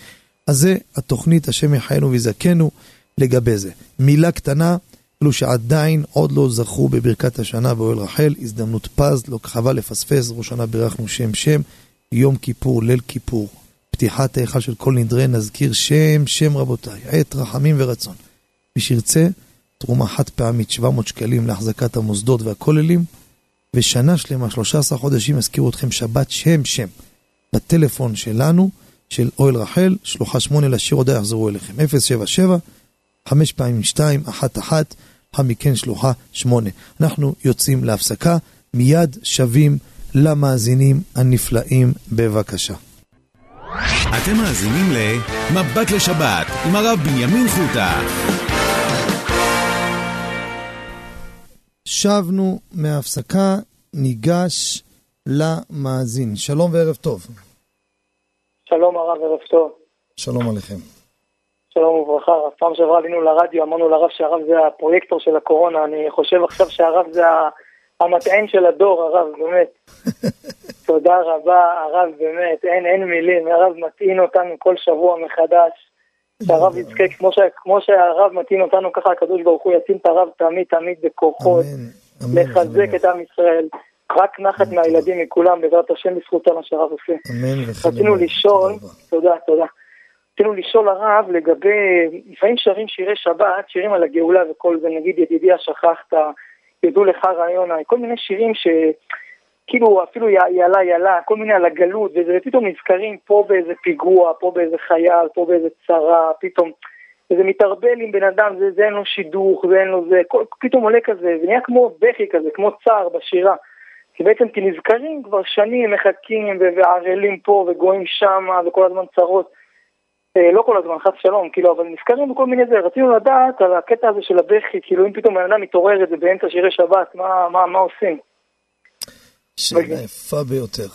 אז זה התוכנית, השם יחיינו ויזכנו לגבי זה. מילה קטנה, אלו שעדיין עוד לא זכו בברכת השנה באוהל רחל, הזדמנות פז, לא חבל לפספס. ראש השנה בירכנו שם שם, יום כיפור, ליל כיפור, פתיחת ההיכל של כל נדרי, נזכיר שם שם רבותיי, עת רחמים ורצון. מי שירצה, תרומה חד פעמית 700 שקלים להחזקת המוסדות והכוללים, ושנה שלמה, 13 חודשים, הזכירו אתכם שבת שם שם, בטלפון שלנו, של אוהל רחל, 38 לשיר עוד יחזרו אליכם, 077-522-11, המכן 38. אנחנו יוצאים להפסקה, מיד שווים למאזינים הנפלאים, בבקשה. אתם מאזינים למבט לשבת, עם הרב בנימין חותה. שבנו מההפסקה, ניגש למאזין. שלום וערב טוב. שלום הרב, ערב טוב. שלום עליכם. שלום וברכה. פעם שעברה עלינו לרדיו, אמרנו לרב שהרב זה הפרויקטור של הקורונה. אני חושב עכשיו שהרב זה המטען של הדור, הרב, באמת. תודה רבה, הרב, באמת. אין מילים. הרב מטעין אותנו כל שבוע מחדש. שהרב יזכה, כמו שהרב מתאים אותנו, ככה הקדוש ברוך הוא יצין את הרב תמיד תמיד בכוחות, לחזק את עם ישראל, רק נחת מהילדים מכולם, בעזרת השם בזכות מה שהרב עושה. רצינו לשאול, תודה, רצינו לשאול הרב לגבי, לפעמים שרים שירי שבת, שירים על הגאולה וכל זה, נגיד ידידיה שכחת, ידעו לך רעיון, כל מיני שירים ש... כאילו אפילו יאללה, כל מיני על הגלות, וזה פתאום נזכרים פה באיזה פיגוע, פה באיזה חייל, פה באיזה צרה, פתאום, וזה מתערבל עם בן אדם, זה אין לו שידוך, זה אין לו זה, פתאום עולה כזה, זה נהיה כמו בכי כזה, כמו צער בשירה, כי בעצם נזכרים כבר שנים, מחכים וערלים פה וגויים שם, וכל הזמן צרות, לא כל הזמן, חס שלום, כאילו, אבל נזכרים בכל מיני זה, רצינו לדעת על הקטע הזה של הבכי, כאילו אם פתאום בן אדם מתעורר את זה באמצע שירי שבת, מה עושים? שאלה יפה ביותר,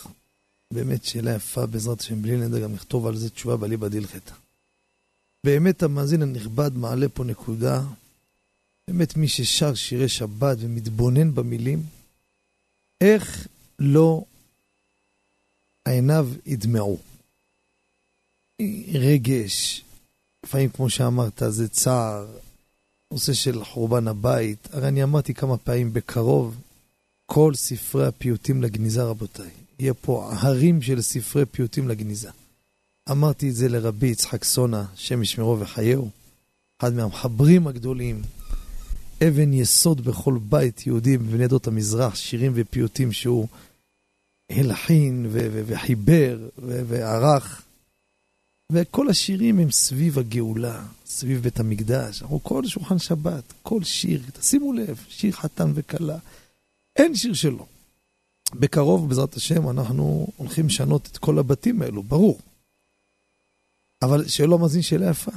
באמת שאלה יפה, בעזרת השם, בלי נדע גם לכתוב על זה תשובה בליבא דילכתא. באמת המאזין הנכבד מעלה פה נקודה, באמת מי ששר שירי שבת ומתבונן במילים, איך לא עיניו ידמעו? רגש, לפעמים כמו שאמרת זה צער, נושא של חורבן הבית, הרי אני אמרתי כמה פעמים, בקרוב כל ספרי הפיוטים לגניזה, רבותיי. יהיה פה הרים של ספרי פיוטים לגניזה. אמרתי את זה לרבי יצחק סונה, שם ישמרו וחייהו, אחד מהמחברים הגדולים, אבן יסוד בכל בית יהודי בבני עדות המזרח, שירים ופיוטים שהוא הלחין וחיבר וערך, וכל השירים הם סביב הגאולה, סביב בית המקדש. אנחנו כל שולחן שבת, כל שיר, תשימו לב, שיר חתן וקלה, אין שיר שלו. בקרוב, בעזרת השם, אנחנו הולכים לשנות את כל הבתים האלו, ברור. אבל שלא מזין שאלה יפה.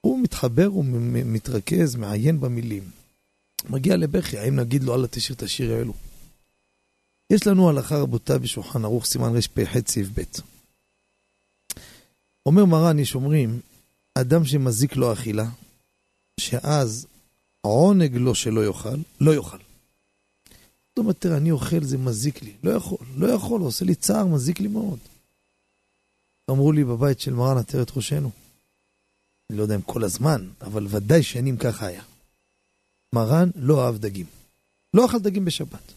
הוא מתחבר, הוא מתרכז, מעיין במילים. מגיע לבכי, האם נגיד לו, אל תשאיר את השיר האלו. יש לנו הלכה רבותה בשולחן ערוך, סימן רפ"ח סעיף ב'. אומר מרן, יש אומרים, אדם שמזיק לו אכילה, שאז עונג לו שלא יאכל, לא יאכל. זאת אומרת, תראה, אני אוכל, זה מזיק לי. לא יכול, לא יכול, עושה לי צער, מזיק לי מאוד. אמרו לי בבית של מרן עטרת ראשנו, אני לא יודע אם כל הזמן, אבל ודאי שנים ככה היה. מרן לא אהב דגים. לא אכל דגים בשבת.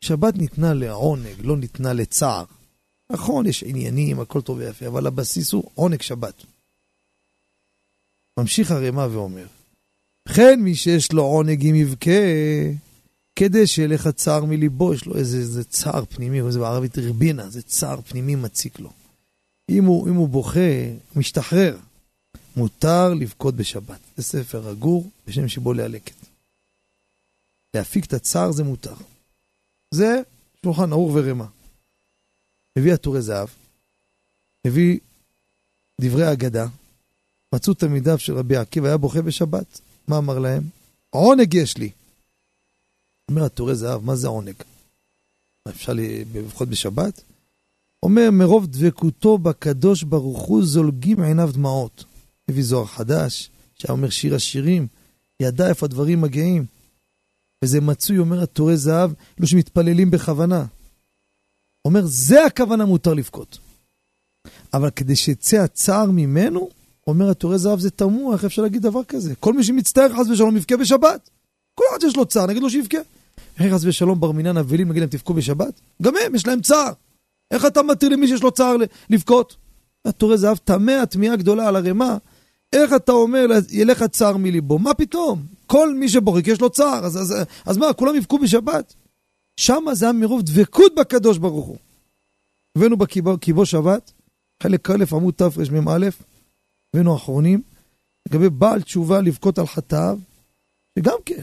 שבת ניתנה לעונג, לא ניתנה לצער. נכון, יש עניינים, הכל טוב ויפה, אבל הבסיס הוא עונג שבת. ממשיך הרמה ואומר, כן מי שיש לו עונג עם יבכה, כדי שיהיה לך צער מליבו, יש לו איזה צער פנימי, זה בערבית רבינה, זה צער פנימי מציק לו. אם הוא בוכה, משתחרר. מותר לבכות בשבת. זה ספר רגור בשם שבו להלקת. להפיק את הצער זה מותר. זה שולחן ערוך ורמה. מביא עטורי זהב, מביא דברי אגדה, מצאו תלמידיו של רבי עקיבא, היה בוכה בשבת. מה אמר להם? עונג יש לי. אומר עטורי זהב, מה זה עונג? אפשר לבכות בשבת? אומר, מרוב דבקותו בקדוש ברוך הוא זולגים עיניו דמעות. הביא זוהר חדש, שאומר שיר השירים, ידע איפה הדברים מגיעים. וזה מצוי, אומר עטורי זהב, אלו שמתפללים בכוונה. אומר, זה הכוונה מותר לבכות. אבל כדי שיצא הצער ממנו, אומר עטורי זהב, זה תמוה, איך אפשר להגיד דבר כזה? כל מי שמצטער חס ושלום יבכה בשבת. כל אחד יש לו צער, נגיד לו שיבכה. איך חס ושלום בר מינן אבלים, נגיד להם תבכו בשבת? גם הם, יש להם צער. איך אתה מתיר למי שיש לו צער לבכות? עטורי זהב תמה, התמיעה גדולה על הרמה. איך אתה אומר, ילך הצער מליבו? מה פתאום? כל מי שבורק יש לו צער. אז מה, כולם יבכו בשבת? שם זה מרוב דבקות בקדוש ברוך הוא. הבאנו בכיבוש שבת, חלק א' עמוד תרמ"א, הבאנו אחרונים, לגבי בעל תשובה לבכות על חטאיו, וגם כן,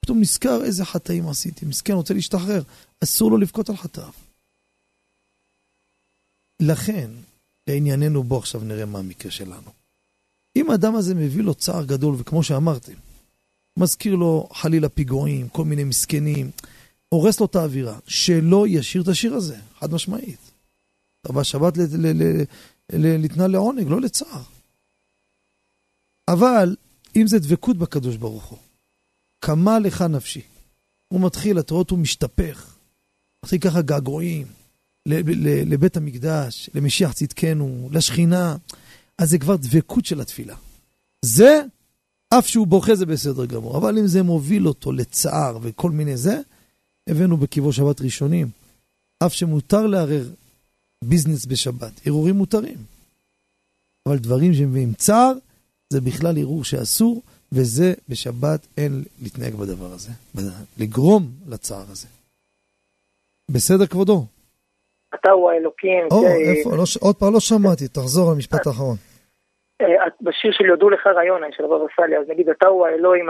פתאום נזכר איזה חטאים עשיתי, מסכן רוצה להשתחרר, אסור לו לבכות על חטאיו. לכן, לענייננו בו עכשיו נראה מה המקרה שלנו. אם האדם הזה מביא לו צער גדול, וכמו שאמרתם, מזכיר לו חלילה פיגועים, כל מיני מסכנים, הורס לו את האווירה, שלא ישיר את השיר הזה, חד משמעית. אבל שבת לתנה לעונג, לא לצער. אבל, אם זה דבקות בקדוש ברוך הוא, כמה לך נפשי, הוא מתחיל, התראות הוא משתפך, מתחיל ככה געגועים, לבית המקדש, למשיח צדקנו, לשכינה, אז זה כבר דבקות של התפילה. זה, אף שהוא בוכה זה בסדר גמור, אבל אם זה מוביל אותו לצער וכל מיני זה, הבאנו בכיבוש שבת ראשונים, אף שמותר לערער ביזנס בשבת, ערעורים מותרים, אבל דברים שמביאים צער, זה בכלל ערעור שאסור, וזה בשבת אין להתנהג בדבר הזה, לגרום לצער הזה. בסדר כבודו? אתה הוא האלוקים. עוד פעם לא שמעתי, תחזור על המשפט האחרון. בשיר של יודו לך רעיון, של רבא וסליה, אז נגיד, אתה הוא האלוהים.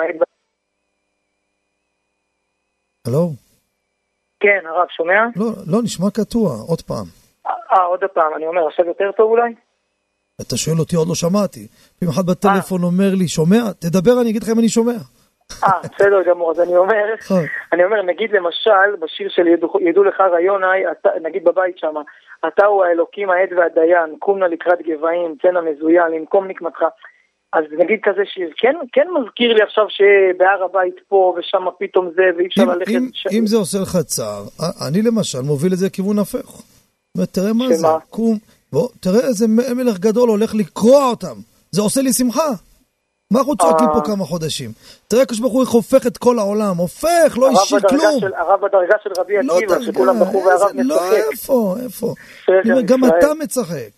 הלו? כן, הרב, שומע? לא, נשמע קטוע, עוד פעם. עוד פעם, אני אומר, עכשיו יותר טוב אולי? אתה שואל אותי, עוד לא שמעתי. אם אחד בטלפון אומר לי, שומע? תדבר, אני אגיד לך אם אני שומע. בסדר גמור, אז אני אומר, נגיד למשל, בשיר של ידעו לך רעיוני, נגיד בבית שם, אתה הוא האלוקים העד והדיין, קומנה לקראת גבעים, צנע מזוין, למקום נקמתך, אז נגיד כזה שיר, כן מזכיר לי עכשיו שבער הבית פה, ושם פתאום זה, ואי אפשר ללכת... אם זה עושה לך צער, אני למשל מוביל את זה כיוון הפך, ותראה מה זה, קום, תראה איזה מלך גדול הולך לקרוע אותם, זה עושה לי שמחה. מה אנחנו צועקים פה כמה חודשים? תראה, כשבחור הופך את כל העולם, הופך, לא אישי כלום. הרב בדרגה של רבי עקיבא, שכולם בחור והרב מצחק. לא, איפה? גם אתה מצחק.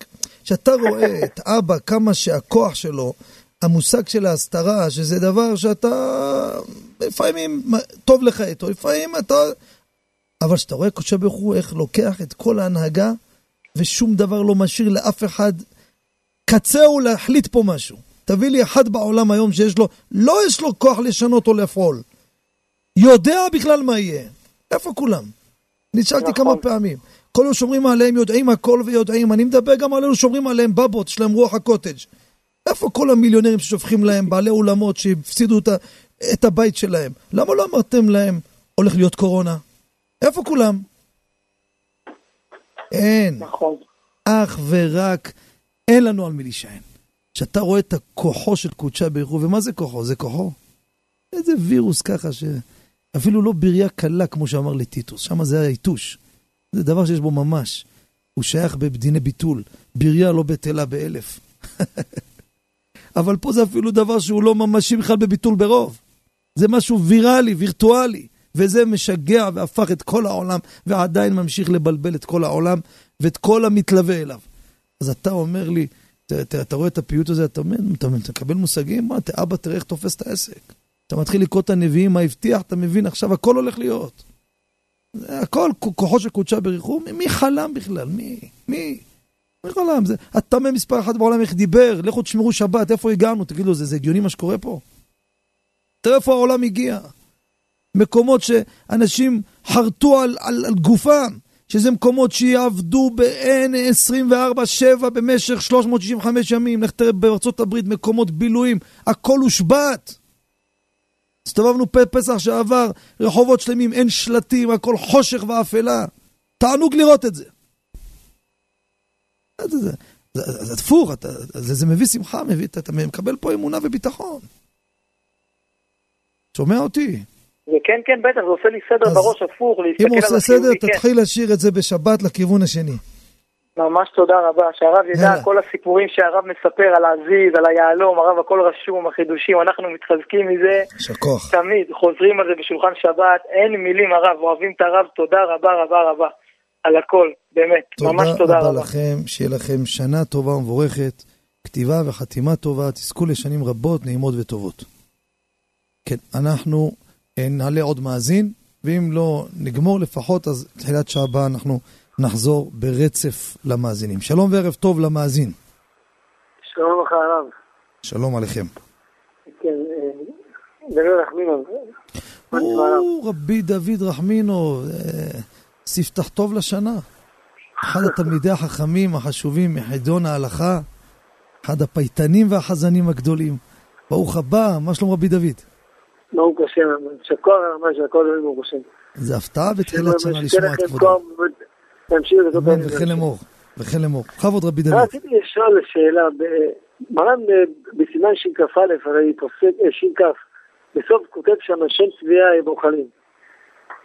כשאתה רואה את אבא, כמה שהכוח שלו, המושג של ההסתרה, שזה דבר שאתה, לפעמים טוב לך איתו, לפעמים אתה... אבל שאתה רואה כשבחור איך לוקח את כל ההנהגה, ושום דבר לא משאיר לאף אחד קצהו להחליט פה משהו. תביא לי אחד בעולם היום שיש לו, לא יש לו כוח לשנות או לפעול. יודע בכלל מה יהיה. איפה כולם? נשאלתי כמה פעמים. כל יום שומרים עליהם, יודעים הכל ויודעים. אני מדבר גם עלינו, שומרים עליהם בבות, שלהם רוח הקוטג'. איפה כל המיליונרים ששופכים להם, בעלי אולמות שהפסידו את הבית שלהם? למה לא אמרתם להם, הולך להיות קורונה? איפה כולם? אין. אך ורק אין לנו על מי להישען. שאתה רואה את הכוחו של קודשה בירחו, ומה זה כוחו? זה כוחו? איזה וירוס ככה שאפילו לא בריאה קלה, כמו שאמר לטיטוס. שם זה היה איתוש. זה דבר שיש בו ממש. הוא שייך בדיני ביטול. בריאה לא בטלה באלף. אבל פה זה אפילו דבר שהוא לא ממשי בכלל בביטול ברוב. זה משהו ויראלי, וירטואלי. וזה משגע והפך את כל העולם, ועדיין ממשיך לבלבל את כל העולם, ואת כל המתלווה אליו. אז אתה אומר לי, אתה רואה את הפיוט הזה, אתה מקבל מושגים, מה, אבא תראה איך תופס את העסק. אתה מתחיל לקרוא את הנביאים, מה הבטיח, אתה מבין, עכשיו הכל הולך להיות. הכל, כוחו של קודשה בריחו, מי חלם בכלל? מי חלם? אתה ממספר אחד בעולם איך דיבר, לכו תשמרו שבת, איפה הגענו? תגיד לו, זה הגיוני מה שקורה פה? תראה איפה העולם הגיע. מקומות שאנשים חרטו על גופם, שזה מקומות שיעבדו ב-24/7 במשך 365 ימים, נכתר בארצות הברית, מקומות בילויים, הכל הושבת. הסתובבנו פסח שעבר, רחובות שלמים, אין שלטים, הכל חושך ואפלה. תענוג לראות את זה. זה תפוך, זה מביא שמחה, אתה מקבל פה אמונה וביטחון. שומע אותי? כן, כן, בטח, זה עושה לי סדר בראש הפוך, להסתכל על החיובי. אם עושה סדר, תתחיל לשיר את זה בשבת לכיוון השני. ממש תודה רבה, שהרב ידע כל הסיפורים שהרב מספר על העזיז, על היעלום, הרב הכל רשום, החידושים, אנחנו מתחזקים מזה. שקוח. תמיד, חוזרים על זה בשולחן שבת, אין מילים הרב, אוהבים את הרב, תודה רבה רבה רבה, על הכל, באמת, ממש תודה רבה. תודה רבה לכם, שיהיה לכם שנה טובה ומבורכת, כתיבה וחתימה טובה, תזכו לשנים רבות, נעימות וטובות. כן, אנחנו נעלה עוד מאזין, ואם לא נגמור לפחות, אז תחילת שעה הבאה אנחנו נחזור ברצף למאזינים. שלום וערב טוב למאזין. שלום לך הרב. שלום עליכם. כן, דוד רחמינוב. רבי דוד רחמינוב, ספתח טוב לשנה. אחד התלמידי החכמים החשובים מחידון ההלכה, אחד הפייטנים והחזנים הגדולים. ברוך הבא, מה שלום רבי דוד? ברוך השם, שכל הרמה של הכל יום ברוך השם. זה הפתעה בתחילת שנה לשמוע את כבודו. וכן למור, וכן למור. חבוד רבי דוד. רציתי לשאול שאלה, מרן בסימן שינקף א', הרי פוסק שינקף, בסוף כותב שם השם צביעה הם אוכלים.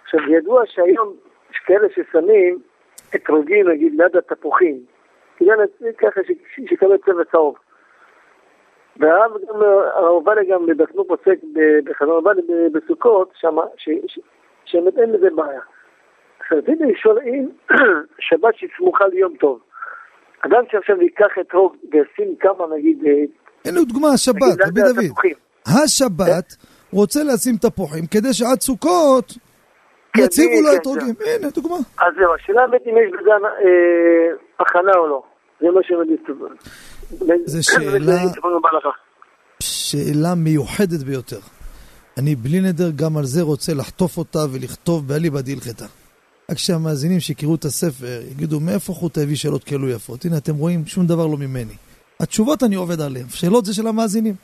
עכשיו ידוע שהיום כאלה ששמים אתרוגים, נגיד, ליד התפוחים, כדי נצליח ככה שיקבל צבע צהוב. והרב עובדה גם בדקנו פוסק בחזון עובדה בסוכות שם, שמתאין לזה בעיה. רציתי לשאול אם שבת שסמוכה ליום טוב. אדם שעכשיו ייקח את רוב ועשים כמה נגיד... אין לו דוגמה השבת, רבי דוד. השבת רוצה לשים תפוחים כדי שעד סוכות יציבו לו את רוגים. אין לו דוגמה. אז זהו, השאלה באמת אם יש בגן הכנה או לא. זה מה שמדיס טובה. זה שאלה מיוחדת ביותר. אני בלי נדר גם על זה רוצה לחטוף אותה ולכתוב בעלי בדיל חטא. רק שהמאזינים שיקראו את הספר יגידו מאיפה חותה הביא שאלות כאלו יפות. הנה אתם רואים שום דבר לא ממני, התשובות אני עובד עליהן, שאלות זה של המאזינים.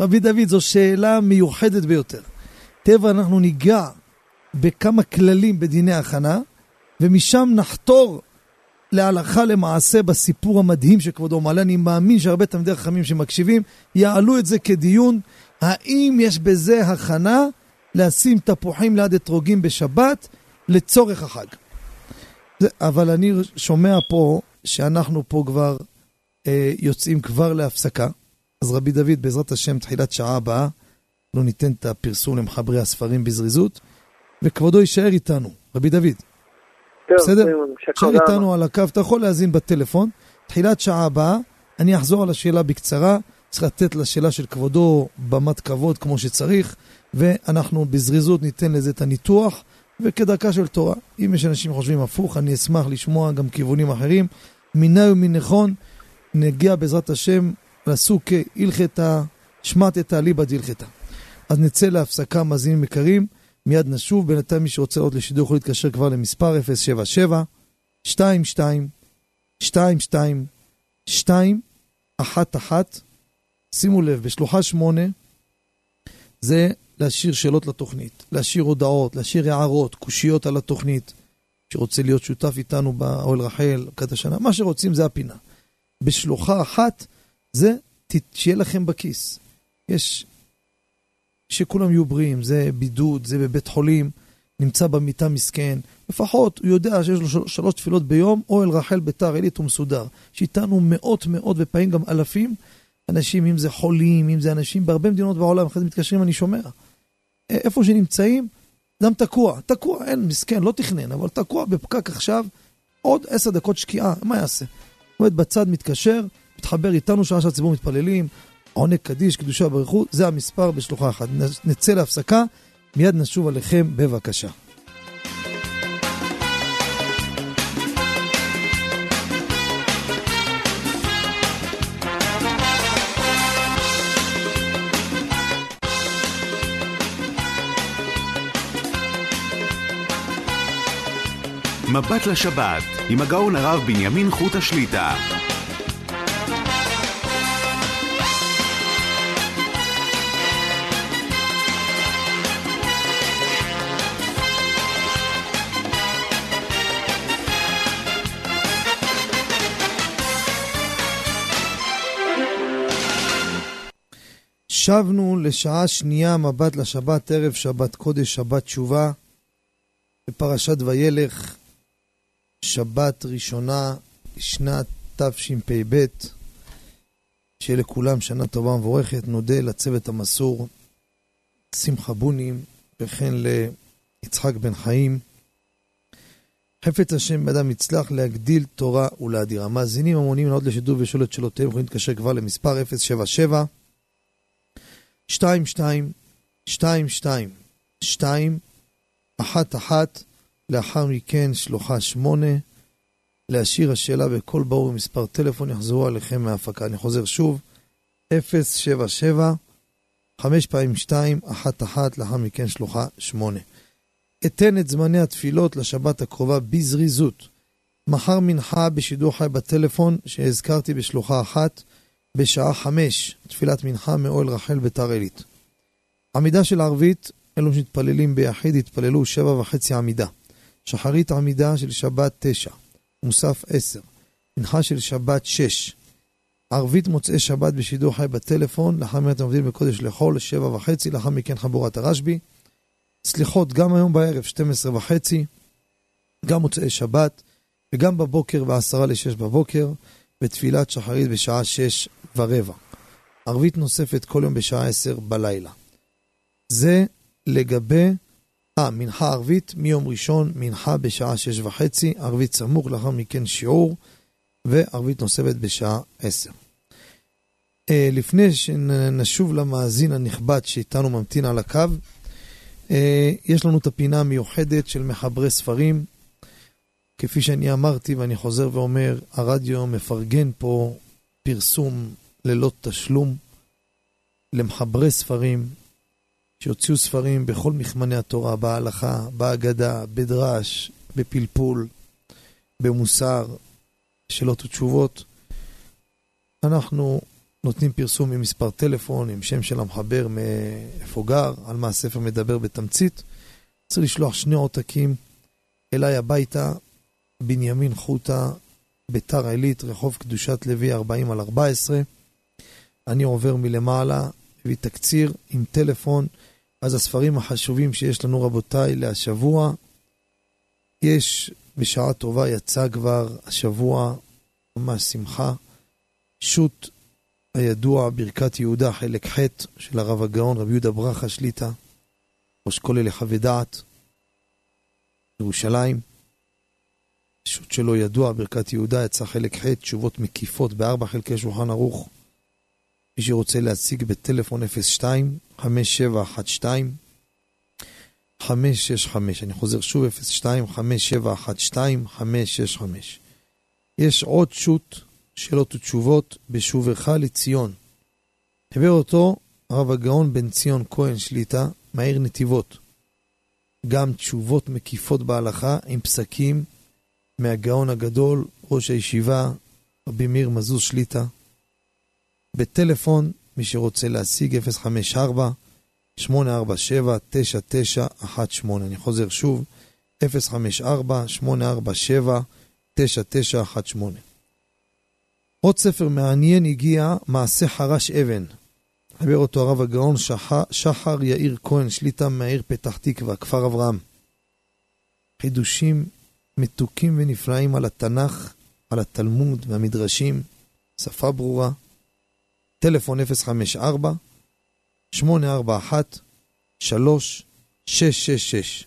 רבי דוד, זו שאלה מיוחדת ביותר. טבע אנחנו ניגע בכמה כללים בדיני הכנה ומשם נחתור להלכה למעשה בסיפור המדהים שכבודו מעלה. אני מאמין שהרבה תלמידי חכמים שמקשיבים יעלו את זה כדיון, האם יש בזה הכנה לשים תפוחים ליד אתרוגים בשבת לצורך החג. אבל אני שומע פה שאנחנו פה כבר יוצאים כבר להפסקה, אז רבי דוד, בעזרת השם, תחילת שעה הבאה, לא ניתן את הפרסום למחברי הספרים בזריזות, וכבודו יישאר איתנו, רבי דוד. בסדר? יישאר איתנו על הקו, אתה יכול להזין בטלפון. תחילת שעה הבאה, אני אחזור על השאלה בקצרה, צריך לתת לשאלה של כבודו במת כבוד כמו שצריך, ואנחנו בזריזות ניתן לזה את הניתוח, וכדרכה של תורה. אם יש אנשים חושבים הפוך, אני אשמח לשמוע גם כיוונים אחרים. מיני ומנכון, נגיע בעזרת השם לסוג הלכתה, שמעת את העלי בדלכתה. אז נצא להפסקה, מזינים מקרים, מיד נשוב. בינתיים מי שרוצה עוד לשידור יכול להתקשר כבר למספר 077-22-22-22-11. שימו לב, בשלוחה 8 זה להשאיר שאלות לתוכנית, להשאיר הודעות, להשאיר הערות, קושיות על התוכנית, שרוצה להיות שותף איתנו באוהל רחל, כת השנה, מה שרוצים זה הפינה. בשלוחה 1 זה שיהיה לכם בכיס. יש שכולם יהיו בריאים, זה בידוד, זה בבית חולים, נמצא במיטה מסכן, לפחות הוא יודע שיש לו 3 תפילות ביום, אוהל רחל ביתר עילית ומסודר, שאיתנו מאות ופעמים גם אלפים, אנשים, אם זה חולים, אם זה אנשים, בהרבה מדינות בעולם, אחרי זה מתקשרים, אני שומע. איפה שנמצאים, אדם תקוע, אין, מסכן, לא תכנן, אבל תקוע בפקק עכשיו, עוד 10 דקות שקיעה, מה יעשה? עומד בצד, מתקשר, מתחבר איתנו, שעה שהציבור מתפללים, עונג קדיש, קדושה ברכות, זה המספר בשלוחה 1. נצא להפסקה, מיד נשוב עליכם, בבקשה. מבט לשבת עם הגאון הרב בנימין חותה שליט"א. שבנו לשעה שנייה, מבט לשבת, ערב שבת קודש, שבת תשובה, בפרשת וילך, שבת ראשונה, שנת תשפ"ב. שיהיה לכולם שנה טובה ומבורכת. נודה לצוות המסור, שמחה בונים, וכן ליצחק בן חיים. חפץ השם אדם יצלח להגדיל תורה ולהדירה. מאזינים המונים לעוד לשידור ושאלות שלותיהם, יכולים להתקשר כבר למספר 077-22-22-22-11. לאחר מכן 38, להשאיר השאלה בכל ברור מספר טלפון, יחזרו עליכם מההפקה. אני חוזר שוב, 077-522-11, לאחר מכן 38. אתן את זמני התפילות לשבת הקרובה בזריזות. מחר מנחה בשידור חי בטלפון שהזכרתי בשלוחה 1, בשעה 5, תפילת מנחה מאוהל רחל ביתר עילית. עמידה של ערבית, אלו שמתפללים ביחיד התפללו 7.5 עמידה. שחרית עמידה של שבת 9, מוסף 10, מנחה של שבת 6, ערבית מוצאי שבת בשידור חי בטלפון, לאחר מכן עובדים בקודש לחול, 7.5, לאחר מכן חבורת הרשב"י, סליחות גם היום בערב, 12.5, גם מוצאי שבת, וגם בבוקר, ב5:50, בתפילת שחרית בשעה 6:15. ערבית נוספת כל יום בשעה 22:00. זה לגבי מנחה ערבית מיום ראשון, מנחה בשעה 6:30, ערבית סמוך, לאחר מכן שיעור, וערבית נוספת בשעה 10. לפני שנשוב למאזין הנכבד שאיתנו ממתין על הקו, יש לנו את הפינה המיוחדת של מחברי ספרים. כפי שאני אמרתי ואני חוזר ואומר, הרדיו מפרגן פה פרסום ללא תשלום למחברי ספרים, שיוציאו ספרים בכל מכמני התורה, בהלכה, בהגדה, בדרש, בפלפול, במוסר, שאלות ותשובות. אנחנו נותנים פרסום עם מספר טלפון, עם שם של המחבר, מאיפה גר, על מה הספר מדבר בתמצית. צריך לשלוח 2 עותקים אליי הביתה, בנימין חותה, ביתר עילית, רחוב קדושת לוי 40/14. אני עובר מלמעלה, הביא תקציר עם טלפון. אז הספרים החשובים שיש לנו, רבותיי, להשבוע, יש בשעה טובה, יצא כבר השבוע, ממש שמחה, שוט הידוע ברכת יהודה חלק ח' של הרב הגאון רבי יהודה ברכה שליטה, ראש כולל חווה דעת ירושלים. פשוט שלא ידוע ברכת יהודה יצא חלק ח', תשובות מקיפות בארבע חלקי שולחן ערוך. מי שרוצה להציג בטלפון 02-5712-565, אני חוזר שוב 02-5712-565. יש עוד שוט שאלות ותשובות בשובך לציון. הביא אותו הרב הגאון בן ציון כהן שליטה מהעיר נתיבות. גם תשובות מקיפות בהלכה עם פסקים מהגאון הגדול, ראש הישיבה, רבי מיר מזוז שליטה. בטלפון, מי שרוצה להשיג 054-847-9918. אני חוזר שוב, 054-847-9918. עוד ספר מעניין הגיע, מעשה חרש אבן. חבר אותו הרב הגאון שחר יאיר כהן שליטה מהעיר פתח תקווה, כפר אברהם. חידושים מתוקים ונפלאים על התנ"ך, על התלמוד והמדרשים, שפה ברורה. טלפון 054-841-3666.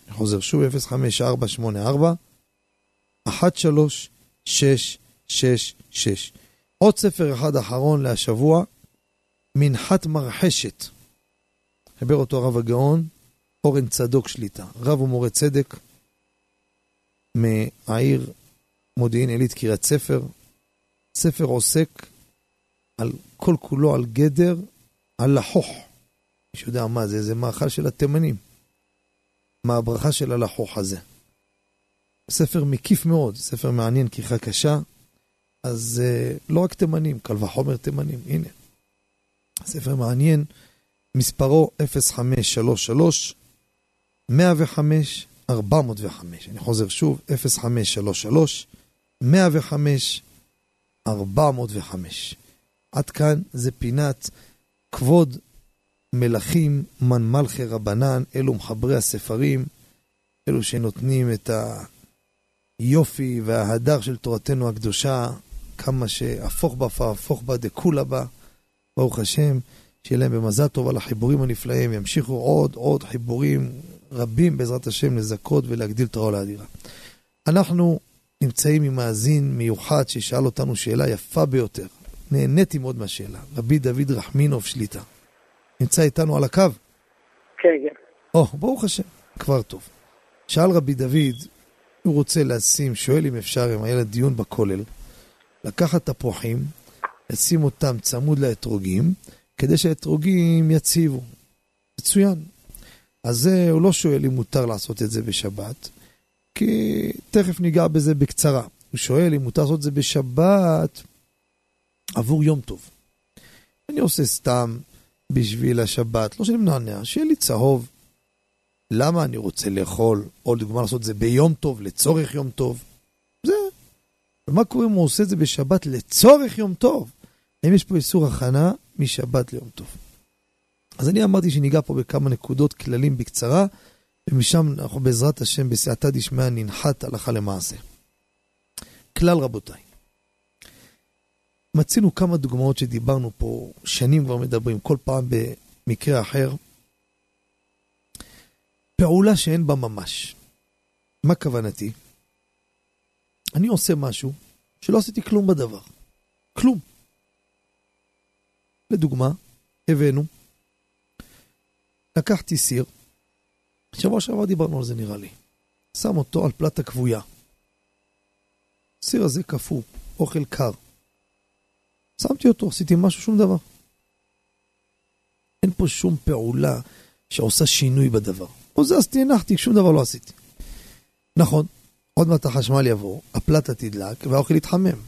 אני חוזר שוב, 054-841-3666. עוד ספר אחד אחרון להשבוע, מנחת מרחשת. חבר אותו הרב הגאון, אורן צדוק שליטה, רב ומורה צדק, מהעיר מודיעין עילית קריית ספר. ספר עוסק על כל כולו על גדר הלחוך. מי שיודע מה זה, זה מאכל של התימנים, מה הברכה של הלחוך הזה. ספר מקיף מאוד, ספר מעניין, כריכה קשה. אז לא רק תימנים, קל וחומר תימנים. הנה ספר מעניין, מספרו 0533-105-405. אני חוזר שוב, 0533-105-405. עד כאן זה פינת כבוד מלכים, מנמלכי רבנן. אלו מחברי הספרים, אלו שנותנים את היופי וההדר של תורתנו הקדושה, כמה שהפוך בה והפוך בה דקולה בה. ברוך השם, שיהיה להם במזל טוב על החיבורים הנפלאים, ימשיכו עוד חיבורים רבים בעזרת השם לזכות ולהגדיל תורה לאדירה. אנחנו נמצאים עם מאזין מיוחד ששאל אותנו שאלה יפה ביותר. נהניתי מאוד מהשאלה. רבי דוד רחמינוב שליטה נמצא איתנו על הקו? כן, כן. ברוך השם, כבר טוב. שאל רבי דוד, הוא רוצה לשים, שואל אם אפשר, אם היה לדיון בכולל, לקחת תפוחים, לשים אותם צמוד לאתרוגים, כדי שהאתרוגים יציבו. מצוין. אז הוא לא שואל אם מותר לעשות את זה בשבת, כי תכף ניגע בזה בקצרה. הוא שואל אם מותר לעשות את זה בשבת עבור יום טוב. אני עושה סתם בשביל השבת, לא שאני מנענע, שיהיה לי צהוב. למה אני רוצה לאכול, או לדוגמה לעשות את זה ביום טוב, לצורך יום טוב? זה. ומה קורה אם הוא עושה את זה בשבת לצורך יום טוב? האם יש פה איסור הכנה משבת ליום טוב? אז אני אמרתי שניגע פה בכמה נקודות כללים בקצרה, ומשם אנחנו בעזרת השם בסייעתא דשמיא ננחת הלכה למעשה. כלל רבותיי, מצינו כמה דוגמאות שדיברנו פה, שנים כבר מדברים, כל פעם במקרה אחר. פעולה שאין בה ממש. מה כוונתי? אני עושה משהו שלא עשיתי כלום בדבר. כלום. לדוגמה, הבאנו, לקחתי סיר, שבוע דיברנו על זה נראה לי, שם אותו על פלטה כבויה. סיר הזה כפו, אוכל קר. שמתי אותו, עשיתי משהו, שום דבר. אין פה שום פעולה שעושה שינוי בדבר. עוזזתי, הנחתי, שום דבר לא עשיתי. נכון, עוד מעט החשמל יבוא, הפלטה תדלק והאוכל יתחמם.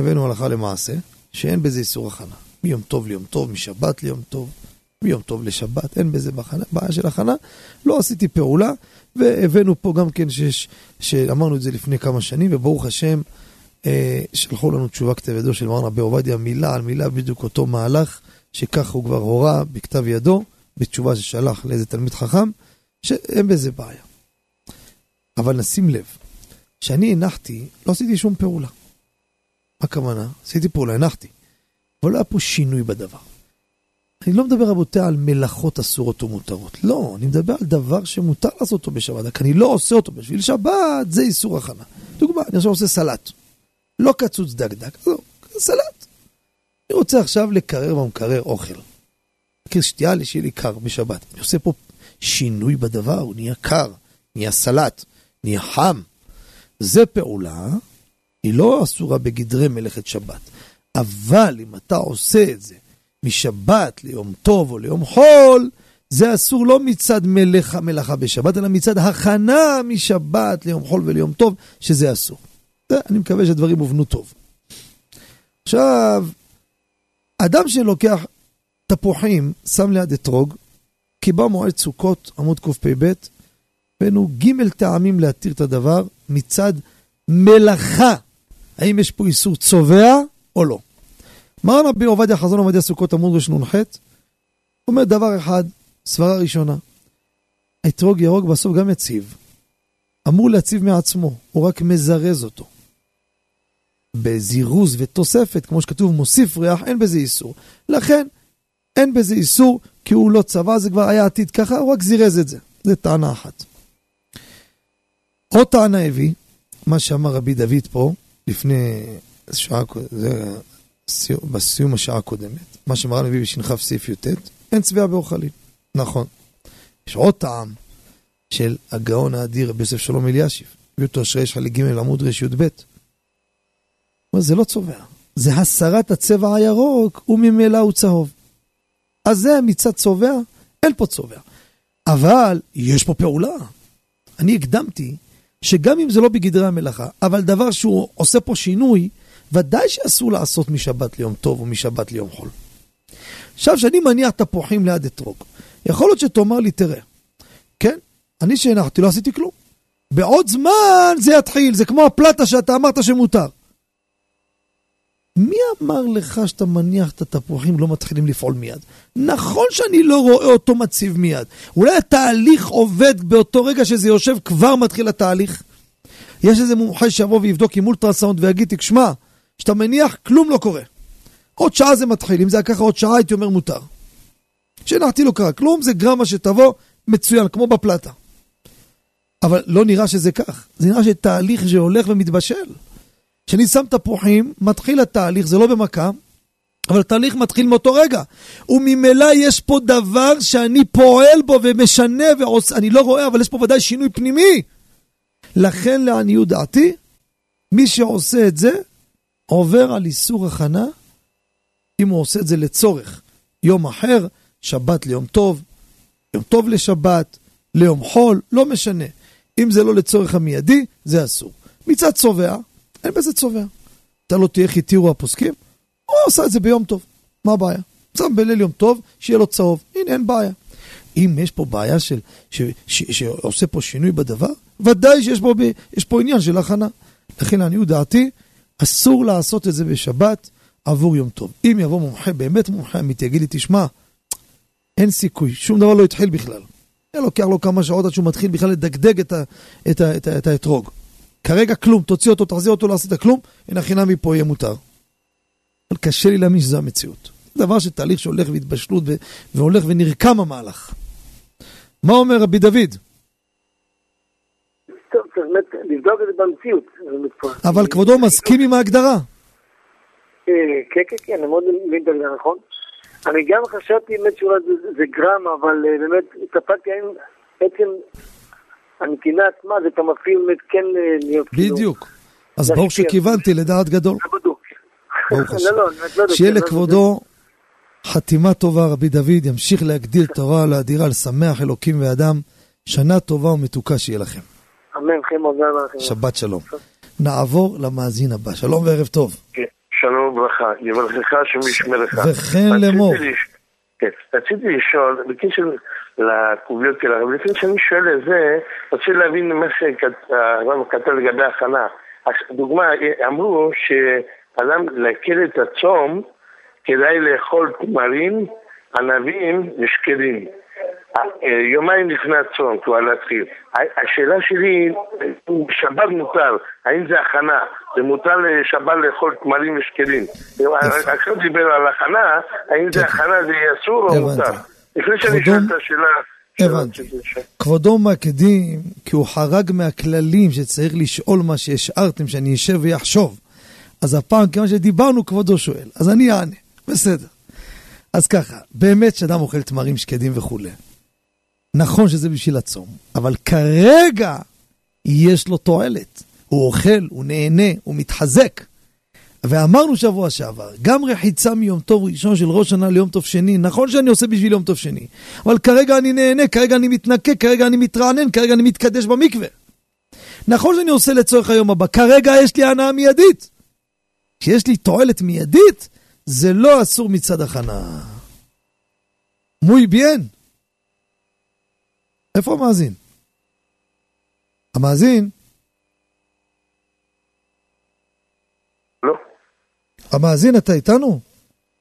הבאנו הלכה למעשה שאין בזה איסור הכנה. מיום טוב ליום טוב, משבת ליום טוב, מיום טוב לשבת, אין בזה בעיה של הכנה. לא עשיתי פעולה, והבאנו פה גם כן שאמרנו את זה לפני כמה שנים, וברוך השם שלחו לנו תשובה כתב ידו של מרן רבי עובדיה, מילה על מילה בדיוק אותו מהלך, שכך הוא כבר הורה בכתב ידו, בתשובה ששלח לאיזה תלמיד חכם, שאין בזה בעיה. אבל נשים לב, שאני הנחתי, לא עשיתי שום פעולה. מה כמנה? עשיתי פעולה, הנחתי. אבל לא היה פה שינוי בדבר. אני לא מדבר, רבותי, על מלאכות אסורות או מותרות. לא, אני מדבר על דבר שמותר לעשות אותו בשבת, רק אני לא עושה אותו בשביל שבת, זה איסור הכנה. דוגמה, אני עכשיו עושה סלט. לא קצוץ דק, לא, סלט. אני רוצה עכשיו לקרר במקרר אוכל. לקרר שתייה שיהיה לי קר בשבת. אני עושה פה שינוי בדבר, הוא נהיה קר, נהיה סלט, נהיה חם. זה פעולה, היא לא אסורה בגדרי מלאכת שבת. אבל אם אתה עושה את זה, משבת ליום טוב או ליום חול, זה אסור לא מצד מלאכה בשבת, אלא מצד הכנה משבת ליום חול וליום טוב, שזה אסור. אני מקווה שהדברים הובנו טוב. עכשיו, אדם שלוקח תפוחים, שם ליד אתרוג, כי בא מועד סוכות, עמוד קופי בית, בנו ג' טעמים להתיר את הדבר מצד מלאכה. האם יש פה איסור צובע או לא? מרן רבי עובדיה חזון עובדיה סוכות עמוד ראשון ח' אומר דבר אחד, סברה ראשונה, האתרוג ירוק בסוף גם יציב, אמור להציב מעצמו, הוא רק מזרז אותו. בזירוז ותוספת, כמו שכתוב מוסיף ריח, אין בזה איסור. לכן אין בזה איסור, כי הוא לא צבע, זה כבר היה עתיד ככה, הוא רק זירז את זה. זה טענה אחת. עוד טענה הביא, מה שאמר רבי דוד פה, לפני שעה, זה בסיום השעה הקודמת, מה שמרן הביא בשנחף סעיף יוטט, אין צבע באוכלים. נכון. יש עוד טעם של הגאון האדיר, רבי יוסף שלום אליישיו, ביותו אשרי יש חלק ג' עמוד ר' י' ב'. אבל זה לא צובע. זה הסרת הצבע הירוק, וממילא הוא צהוב. אז זה מצד צובע, אין פה צובע. אבל יש פה פעולה. אני הקדמתי שגם אם זה לא בגדרי המלאכה, אבל דבר שהוא עושה פה שינוי, ודאי שאסור לעשות משבת ליום טוב ומשבת ליום חול. עכשיו שאני מניח תפוחים ליד אתרוג, יכול להיות שתאמר לי, תראה, כן, אני שהנחתי, לא עשיתי כלום. בעוד זמן זה יתחיל, זה כמו הפלטה שאתה אמרת שמותר. מי אמר לך שאתה מניח את התפוחים לא מתחילים לפעול מיד? נכון שאני לא רואה אותו מציב מיד. אולי התהליך עובד באותו רגע שזה יושב, כבר מתחיל התהליך. יש איזה מומחה שיבוא ויבדוק עם אולטרסאונד ויגיד, תקשמע, שאתה מניח, כלום לא קורה. עוד שעה זה מתחיל, אם זה היה ככה עוד שעה, הייתי אומר מותר. כשנחתי לא קרה כלום, זה גרמה שתבוא מצוין, כמו בפלטה. אבל לא נראה שזה כך. זה נראה שתהליך שהולך ומתבשל. כשאני שם תפוחים, מתחיל התהליך, זה לא במכה, אבל התהליך מתחיל מאותו רגע. וממילא יש פה דבר שאני פועל בו ומשנה ועושה, אני לא רואה, אבל יש פה ודאי שינוי פנימי. לכן לעניות דעתי, מי שעושה את זה, עובר על איסור הכנה, אם הוא עושה את זה לצורך. יום אחר, שבת ליום טוב, יום טוב לשבת, ליום חול, לא משנה. אם זה לא לצורך המיידי, זה אסור. מצד צובע, אין בזה צובע. אתה לא תהיה חיתירו הפוסקים, הוא עושה את זה ביום טוב. מה הבעיה? שם בליל יום טוב, שיהיה לו צהוב. הנה, אין בעיה. אם יש פה בעיה של, שעושה פה שינוי בדבר, ודאי שיש פה, עניין של הכנה. לכן לעניות דעתי, אסור לעשות את זה בשבת עבור יום טוב. אם יבוא מומחה, באמת מומחה, מתייגיד לי, תשמע, אין סיכוי, שום דבר לא יתחיל בכלל. זה לוקח לו כמה שעות עד שהוא מתחיל בכלל לדגדג את האתרוג. כרגע כלום, תוציא אותו, תחזיר אותו, לא עשית כלום, הנה חינמי פה יהיה מותר. אבל קשה לי להאמין שזו המציאות. זה דבר שתהליך שהולך והתבשלות והולך ונרקם המהלך. מה אומר רבי דוד? טוב, צריך לבדוק את זה במציאות. אבל כבודו מסכים עם ההגדרה? כן, אני מאוד מבין את ההגדרה, נכון? אני גם חשבתי באמת שאולי זה גרם, אבל באמת התאפקתי עם עצם הנתינה עצמה, זה אתה מפעיל באמת כן להיות כאילו. בדיוק. אז ברור שכיוונתי לדעת גדול. לא בדוק. שיהיה לכבודו חתימה טובה, רבי דוד, ימשיך להגדיל תורה לאדירה, לשמח אלוקים ואדם, שנה טובה ומתוקה שיהיה לכם. אמן, חיים עוזר לכם. שבת שלום. נעבור למאזין הבא. שלום וערב טוב. כן. שלום וברכה, יברכך שמשמרך. וכן למור. רציתי לשאול, בקשר לקוביות של הרב, לפני שאני שואל את זה, רציתי להבין מה שהרב כתב לגבי ההכנה. דוגמה, אמרו שאדם להקל את הצום, כדאי לאכול תמרים, ענבים ושקדים. יומיים לפני הצום, כי הוא על התחיל. השאלה שלי, שבת מותר, האם זה הכנה? זה מותר לשבת לאכול תמרים ושקלים. עכשיו דיבר על הכנה, האם זה הכנה, זה אסור או מותר? לפני שאני שאלת את השאלה... כבודו מקדים, כי הוא חרג מהכללים שצריך לשאול מה שהשארתם, שאני אשב ויחשוב. אז הפעם, כמה שדיברנו, כבודו שואל. אז אני אענה, בסדר. אז ככה, באמת שאדם אוכל תמרים שקדים וכולי. נכון שזה בשביל הצום, אבל כרגע יש לו תועלת. הוא אוכל, הוא נהנה, הוא מתחזק. ואמרנו שבוע שעבר, גם רחיצה מיום טוב ראשון של ראש שנה ליום טוב שני, נכון שאני עושה בשביל יום טוב שני, אבל כרגע אני נהנה, כרגע אני מתנקה, כרגע אני מתרענן, כרגע אני מתקדש במקווה. נכון שאני עושה לצורך היום הבא, כרגע יש לי הנאה מיידית. כשיש לי תועלת מיידית, זה לא אסור מצד החנה. מוי ביין. איפה המאזין? המאזין? לא. המאזין, אתה איתנו?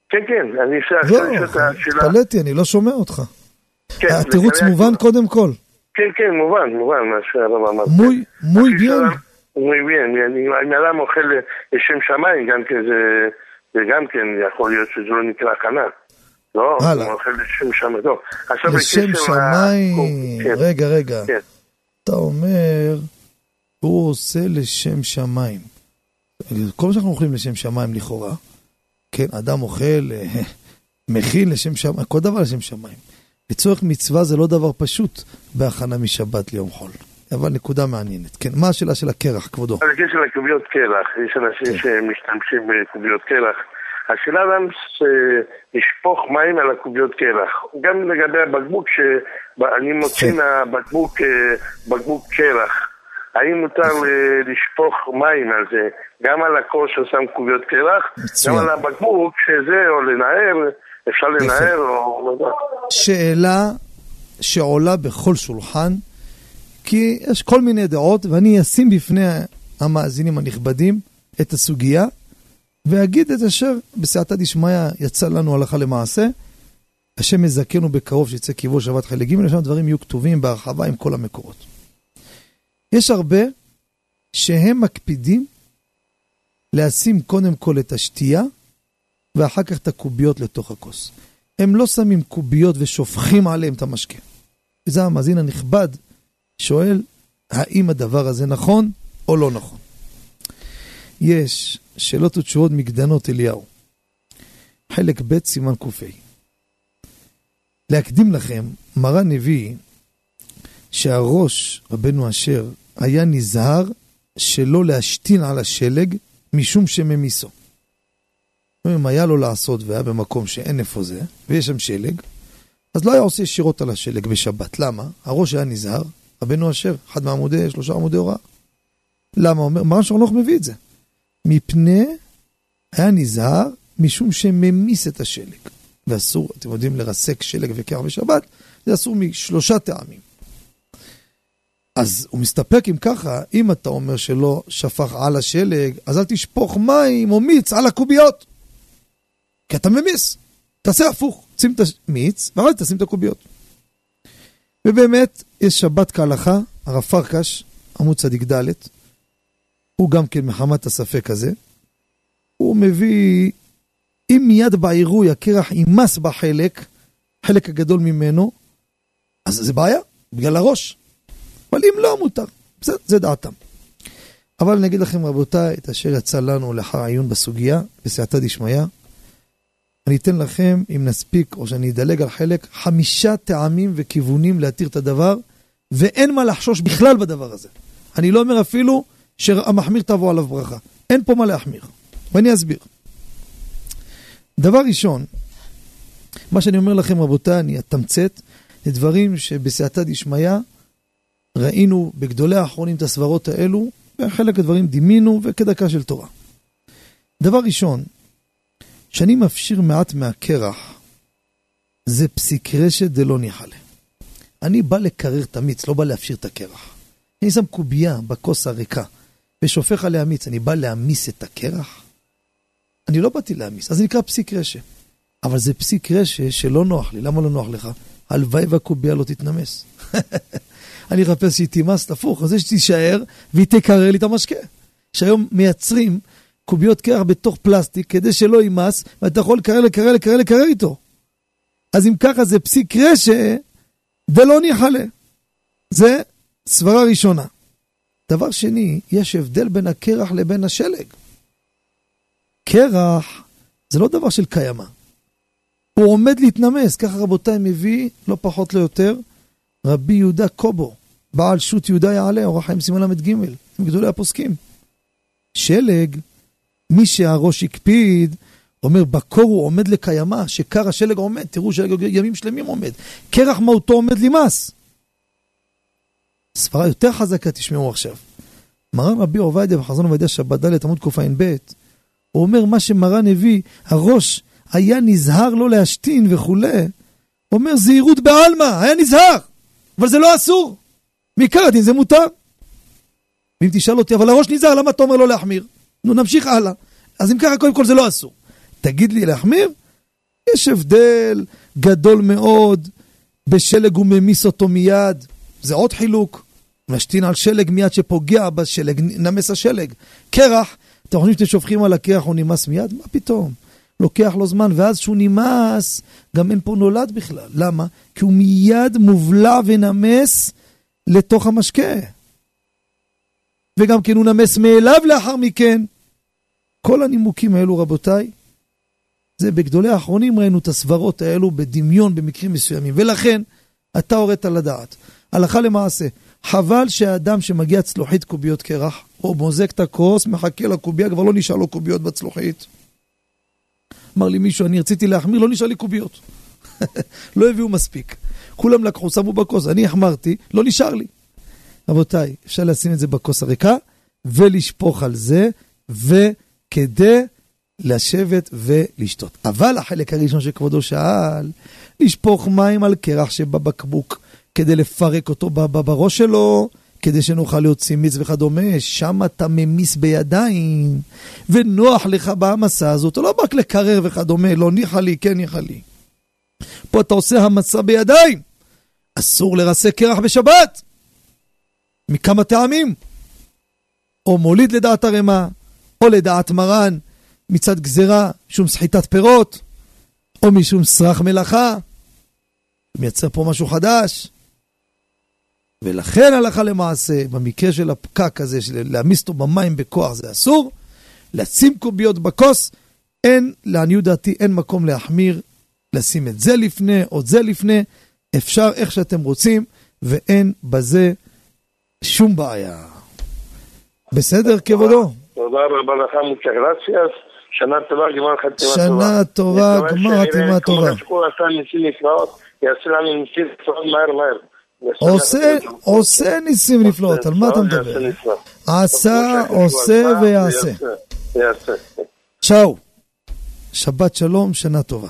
כן, כן, אני אשאל את השאלה. תלתי, אני לא שומע אותך. התירוץ מובן קודם כל. כן, כן, מובן, מובן. מוי ביין. מוי ביין, אני עלם אוכל לשם שמיים, גם כן זה... וגם כן יכול להיות שזה לא נקרא הכנה. לא, הוא אוכל לשם שמיים. לא. לשם שמיים. ה... רגע, רגע. כן. אתה אומר, הוא עושה לשם שמיים. כל מה שאנחנו אוכלים לשם שמיים לכאורה, כן, אדם אוכל, מכין לשם שמיים, כל דבר לשם שמיים. לצורך מצווה זה לא דבר פשוט בהכנה משבת ליום חול. אבל נקודה מעניינת. כן, מה השאלה של הקרח, כבודו? השאלה של הקוביות קרח. יש אנשים שמשתמשים בקוביות קרח. השאלה גם לשפוך מים על הקוביות קרח. גם לגבי הבקבוק, שאני מוציא בקבוק קרח. האם מותר לשפוך מים על זה? גם על הכוס ששם קוביות קרח, גם על הבקבוק שזה, או לנער, אפשר לנער, או... שאלה שעולה בכל שולחן, כי יש כל מיני דעות, ואני אשים בפני המאזינים הנכבדים את הסוגיה, ואגיד את אשר בסעתא דשמיא יצא לנו הלכה למעשה, השם מזכנו בקרוב שיצא קיבול שבת חלק ג' לשם דברים יהיו כתובים בהרחבה עם כל המקורות. יש הרבה שהם מקפידים לשים קודם כל את השתייה, ואחר כך את הקוביות לתוך הכוס. הם לא שמים קוביות ושופכים עליהם את המשקה. וזה המאזין הנכבד, שואל, האם הדבר הזה נכון או לא נכון? יש שאלות ותשובות מקדנות אליהו. חלק ב' סימן קופי. להקדים לכם, מרא נביא שהראש רבנו אשר היה נזהר שלא להשתין על השלג משום שממיסו. אם היה לו לעשות והיה במקום שאין איפה זה, ויש שם שלג, אז לא היה עושה ישירות על השלג בשבת. למה? הראש היה נזהר, רבנו אשר, אחד מעמודי, 3 עמודי הוראה. למה? אומר, מרן שרנוך מביא את זה. מפני היה נזהר, משום שממיס את השלג. ואסור, אתם יודעים, לרסק שלג וקרח בשבת, זה אסור מ3 טעמים. אז הוא מסתפק אם ככה, אם אתה אומר שלא שפך על השלג, אז אל תשפוך מים או מיץ על הקוביות. כי אתה ממיס. תעשה הפוך, שים את המיץ, ואז תשים את הקוביות. ובאמת, יש שבת כהלכה, הרב פרקש, עמוד צדיק ד', הוא גם כן מחמת הספק הזה, הוא מביא, אם מיד בעירוי הקרח יימס בחלק, חלק הגדול ממנו, אז זה בעיה, בגלל הראש. אבל אם לא מותר, זה דעתם. אבל אני אגיד לכם רבותיי, את אשר יצא לנו לאחר עיון בסוגיה, בסייעתא דשמיא, אני אתן לכם, אם נספיק או שאני אדלג על חלק, 5 טעמים וכיוונים להתיר את הדבר, ואין מה לחשוש בכלל בדבר הזה. אני לא אומר אפילו שהמחמיר תבוא עליו ברכה. אין פה מה להחמיר. ואני אסביר. דבר ראשון, מה שאני אומר לכם רבותיי, אני אתמצת, זה דברים שבסייעתא דשמיא, ראינו בגדולי האחרונים את הסברות האלו, וחלק הדברים דימינו וכדקה של תורה. דבר ראשון, שאני מפשיר מעט מהקרח, זה פסיק רשת דלא ניחלה. אני בא לקרר את המיץ, לא בא להפשיר את הקרח. אני שם קובייה בכוס הריקה, ושופך עליה מיץ, אני בא להמיס את הקרח? אני לא באתי להמיס, אז זה נקרא פסיק רשת. אבל זה פסיק רשת שלא נוח לי. למה לא נוח לך? הלוואי והקוביה לא תתנמס. אני אחפש שהיא תימס, תפוך, אז זה שתישאר, והיא תקרר לי את המשקה. שהיום מייצרים קוביות קרח בתוך פלסטיק, כדי שלא יימס, ואתה יכול לקרר איתו. אז אם ככה זה פסיק רשע, דלא ניחלה. זה סברה ראשונה. דבר שני, יש הבדל בין הקרח לבין השלג. קרח זה לא דבר של קיימה. הוא עומד להתנמס, ככה רבותיי מביא, לא פחות לא יותר, רבי יהודה קובו, בעל שוט יהודה יעלה, אורח חיים סימן למד ג', מגדולי הפוסקים. שלג, מי שהראש הקפיד, אומר בקור הוא עומד לקיימה, שקר השלג עומד, תראו שלג ימים שלמים עומד. קרח מהותו עומד למס. ספרה יותר חזקה, תשמעו עכשיו. מרן רבי עובדיה בחזון עובדיה שבדלת עמוד קופאין ב', הוא אומר מה שמרן הביא, הראש היה נזהר לא להשתין וכולי, אומר זהירות בעלמה, היה נזהר, אבל זה לא אסור. מעיקר הדין זה מותר. ואם תשאל אותי, אבל הראש נזהר, למה אתה אומר לא להחמיר? נו, נמשיך הלאה. אז אם ככה, קודם כל זה לא אסור. תגיד לי להחמיר? יש הבדל גדול מאוד, בשלג הוא ממיס אותו מיד, זה עוד חילוק, משתין על שלג מיד שפוגע בשלג, נמס השלג. קרח, אתם חושבים שאתם שופכים על הקרח, הוא נמס מיד? מה פתאום? לוקח לו זמן, ואז שהוא נמס, גם אין פה נולד בכלל. למה? כי הוא מיד מובלע ונמס לתוך המשקה. וגם כן הוא נמס מאליו לאחר מכן. כל הנימוקים האלו, רבותיי, זה בגדולי האחרונים ראינו את הסברות האלו בדמיון במקרים מסוימים. ולכן, אתה הורית לדעת. הלכה למעשה, חבל שהאדם שמגיע צלוחית קוביות קרח, הוא מוזק את הכוס, מחכה לקוביה, כבר לא נשאר לו קוביות בצלוחית. אמר לי מישהו, אני רציתי להחמיר, לא נשאר לי קוביות. לא הביאו מספיק. כולם לקחו, שמו בכוס, אני החמרתי, לא נשאר לי. רבותיי, אפשר לשים את זה בכוס הריקה, ולשפוך על זה, וכדי לשבת ולשתות. אבל החלק הראשון שכבודו שאל, לשפוך מים על קרח שבבקבוק, כדי לפרק אותו בראש שלו, כדי שנוכל להוציא מיץ וכדומה, שם אתה ממיס בידיים, ונוח לך בהמסה הזאת, לא רק לקרר וכדומה, לא ניחה לי, כן ניחה לי. פה אתה עושה המסה בידיים, אסור לרסק קרח בשבת, מכמה טעמים, או מוליד לדעת הרמה, או לדעת מרן, מצד גזרה, שום סחיטת פירות, או משום סרח מלאכה, מייצר פה משהו חדש, ולכן הלכה למעשה, במקרה של הפקק הזה, של להמיס אותו במים בכוח, זה אסור, לשים קוביות בכוס, אין, לעניות דעתי, אין מקום להחמיר, לשים את זה לפני, או את זה לפני, אפשר איך שאתם רוצים, ואין בזה שום בעיה. בסדר, כבודו? תודה רבה לך, מוצ'ה גרציאס, שנה טובה, גמר חתימה טובה. שנה טובה, גמר חתימה טובה. כמו עשה ניסים נפלאות, יעשה לנו ניסים נפלאות מהר. עושה ניסים נפלאות, על מה אתה מדבר? עשה, עושה ויעשה. צ'או. שבת שלום, שנה טובה.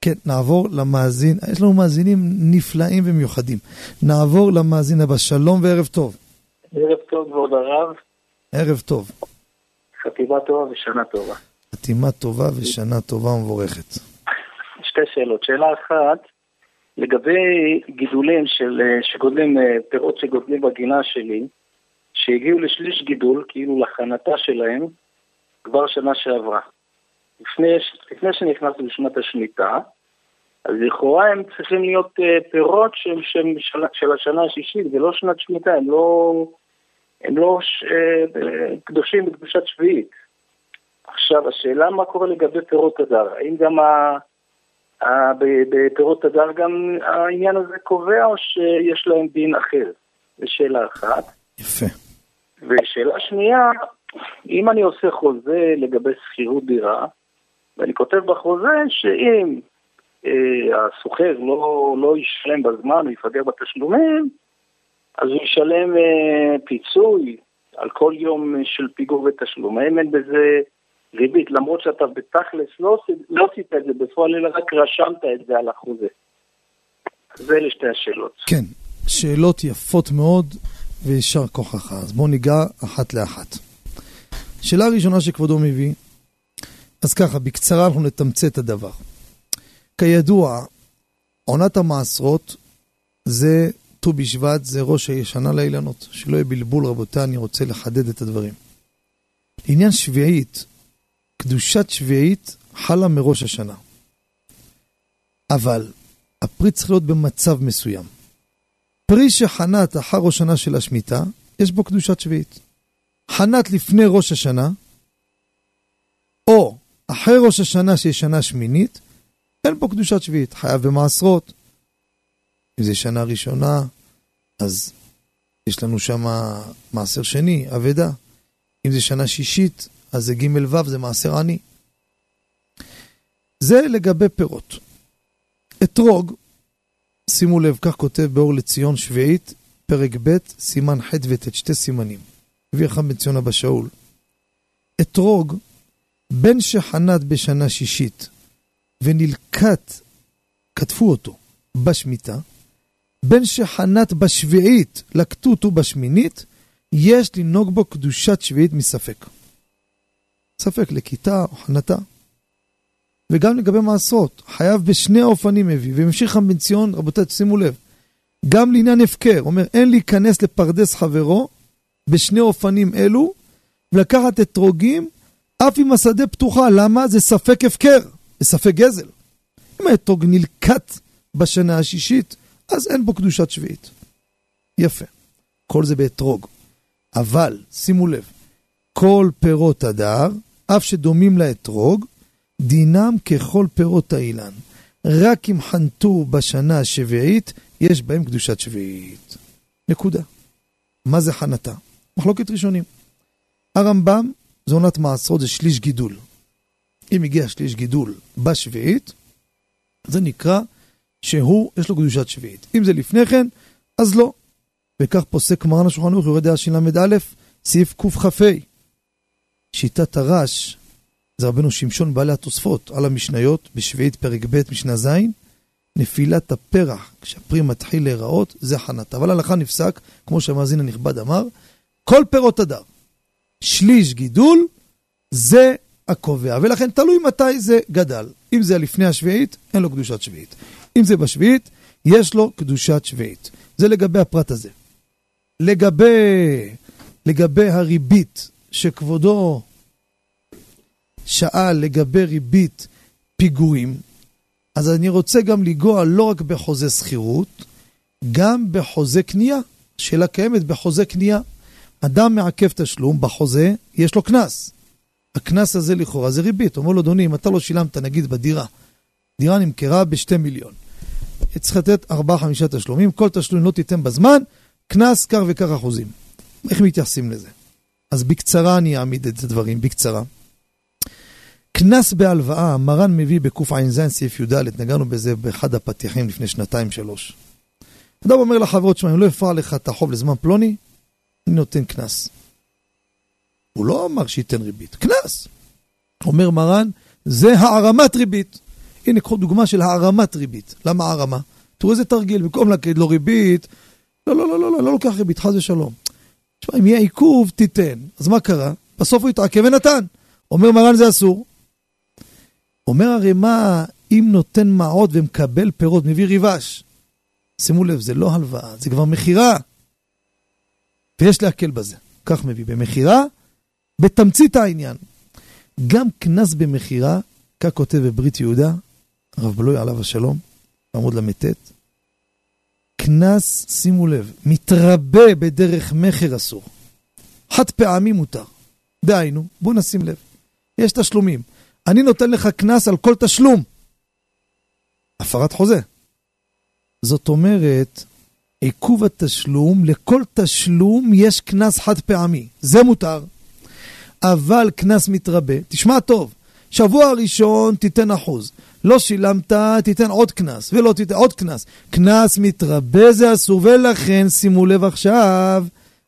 כן, נעבור למאזין, יש לנו מאזינים נפלאים ומיוחדים. נעבור למאזין הבא, שלום וערב טוב. ערב טוב ועוד הרב. ערב טוב. חתימה טובה ושנה טובה. חתימה טובה ושנה טובה ומבורכת. שתי שאלות. שאלה אחת, לגבי גידולים שגודלים, פירות שגודלים בגינה שלי, שהגיעו לשליש גידול, כאילו לחנתה שלהם, כבר שנה שעברה. לפני שנכנסנו לשנת השמיטה, אז לכאורה הם צריכים להיות פירות של השנה השישית, ולא שנת שמיטה, הם לא קדושים בקדושת שביעית. עכשיו, השאלה מה קורה לגבי פירות הדר? האם גם בפירות הדר גם העניין הזה קובע, או שיש להם דין אחר? זו שאלה אחת. יפה. ושאלה שנייה, אם אני עושה חוזה לגבי שכירות דירה, ואני כותב בחוזה שאם הסוחר לא ישלם בזמן, הוא יפגע בתשלומים, אז הוא ישלם פיצוי על כל יום של פיגור ותשלום. האמן בזה ריבית, למרות שאתה בתכלס לא עשית את זה בפועל, אלא רק רשמת את זה על החוזה. זה לשתי השאלות. כן, שאלות יפות מאוד וישר כוחך. אז בואו ניגע אחת לאחת. שאלה הראשונה שכבודו מביא, אז ככה, בקצרה אנחנו נתמצא את הדבר. כידוע, עונת המעשרות זה ט"ו בשבט, זה ראש הישנה לאילנות. שלא יהיה בלבול, רבותיי, אני רוצה לחדד את הדברים. עניין שביעית, קדושת שביעית חלה מראש השנה. אבל הפרי צריך להיות במצב מסוים. פרי שחנת אחר ראש השנה של השמיטה, יש בו קדושת שביעית. חנת לפני ראש השנה, או אחרי ראש השנה שהיא שנה שמינית, אין פה קדושת שביעית, חייב במעשרות. אם זה שנה ראשונה, אז יש לנו שם מעשר שני, עבדה. אם זה שנה שישית, אז זה ג' ו', זה מעשר עני. זה לגבי פירות. אתרוג, שימו לב, כך כותב באור לציון שביעית, פרק ב', סימן ח' ו', שתי סימנים. הביא אחד בן ציון אבא שאול. אתרוג, בן שחנת בשנה שישית, ונלקט, כתפו אותו, בשמיטה, בן שחנת בשביעית, לקטו אותו בשמינית, יש לנהוג בו קדושת שביעית מספק. ספק לכיתה או חנתה. וגם לגבי מעשרות, חייב בשני האופנים הביא, וממשיך בן ציון, רבותיי, שימו לב, גם לעניין הפקר, אומר, אין להיכנס לפרדס חברו, בשני האופנים אלו, ולקחת אתרוגים, אף אם השדה פתוחה, למה? זה ספק הפקר, זה ספק גזל. אם האתרוג נלקט בשנה השישית, אז אין בו קדושת שביעית. יפה, כל זה באתרוג. אבל, שימו לב, כל פירות הדר, אף שדומים לאתרוג, דינם ככל פירות האילן. רק אם חנתו בשנה השביעית, יש בהם קדושת שביעית. נקודה. מה זה חנתה? מחלוקת ראשונים. הרמב"ם, זה עונת מעשרות, זה שליש גידול. אם הגיע שליש גידול בשביעית, זה נקרא שהוא, יש לו קדושת שביעית. אם זה לפני כן, אז לא. וכך פוסק מרן השולחן ערוך, יורה דעה שלמד א', סעיף קכ"ה. שיטת הרש, זה רבנו שמשון בעלי התוספות על המשניות, בשביעית פרק ב' משנה ז', נפילת הפרח, כשהפרי מתחיל להיראות, זה חנת. אבל הלכה נפסק, כמו שהמאזין הנכבד אמר, כל פירות הדר. שליש גידול, זה הקובע. ולכן תלוי מתי זה גדל. אם זה לפני השביעית, אין לו קדושת שביעית. אם זה בשביעית, יש לו קדושת שביעית. זה לגבי הפרט הזה. לגבי הריבית שכבודו שאל לגבי ריבית פיגועים, אז אני רוצה גם לגוע לא רק בחוזה שכירות, גם בחוזה קנייה. שאלה קיימת בחוזה קנייה. אדם מעכב תשלום בחוזה, יש לו כנס. הכנס הזה לכאורה זה ריבית. אומר לו, אדוני, אם אתה לא שילמת, נגיד בדירה, דירה נמכרה ב2 מיליון. צריך לתת 4-5 תשלומים, כל תשלום לא תיתן בזמן, כנס כך וכך אחוזים. איך מתייחסים לזה? אז בקצרה אני אעמיד את הדברים, בקצרה. כנס בהלוואה, מרן מביא בקוף ע"ז סעיף י"ד, נגענו בזה באחד הפתיחים לפני 2-3. אדם אומר לחברות שמיים, לא יפרע לך את החוב לזמן פלוני, אני נותן כנס. הוא לא אמר שייתן ריבית, כנס. אומר מרן, זה הערמת ריבית. הנה, קחו דוגמה של הערמת ריבית. למה הערמה? תראו איזה תרגיל, במקום להגיד לו ריבית, לא, לא, לא, לא, לא, לא לוקח ריבית, חס ושלום. תשמע, אם יהיה עיכוב, תיתן. אז מה קרה? בסוף הוא התעכב ונתן. אומר מרן, זה אסור. אומר הרי מה, אם נותן מעות ומקבל פירות, מביא ריבש. שימו לב, זה לא הלוואה, זה כבר מחירה. ויש להקל בזה. כך מביא, במחירה, בתמצית העניין. גם כנס במחירה, כך כותב בברית יהודה, הרב בלוי עליו השלום, עמוד למתת, כנס, שימו לב, מתרבה בדרך מחר אסור. חד פעמי מותר. דהיינו, בוא נשים לב. יש תשלומים. אני נותן לך כנס על כל תשלום. הפרת חוזה. זאת אומרת, עיכוב התשלום, לכל תשלום יש כנס חד פעמי. זה מותר. אבל כנס מתרבה, תשמע טוב, שבוע הראשון תיתן אחוז, לא שילמת, תיתן עוד כנס, ולא תיתן עוד כנס. כנס מתרבה זה אסור, ולכן שימו לב עכשיו,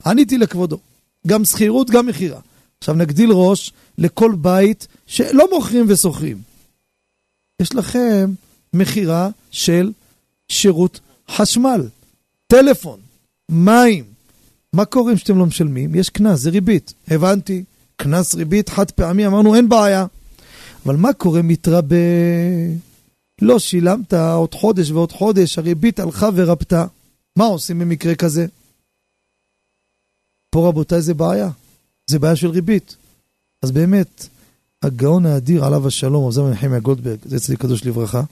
עניתי לכבודו, גם שכירות, גם מחירה. עכשיו נגדיל ראש לכל בית שלא מוכרים וסוחרים. יש לכם מחירה של שירות חשמל, טלפון, מים. מה קורה אם שאתם לא משלמים? יש כנס, זה ריבית. הבנתי, כנס ריבית, חד פעמי, אמרנו אין בעיה. אבל מה קורה מתרבה? לא שילמת עוד חודש ועוד חודש, הריבית הלכה ורבתה. מה עושים במקרה כזה? פה רבותיי זה בעיה. זה בעיה של ריבית. אז באמת, הגאון האדיר עליו השלום, עוזב מנחמיה גולדברג, זה אצלי קדוש לברכה,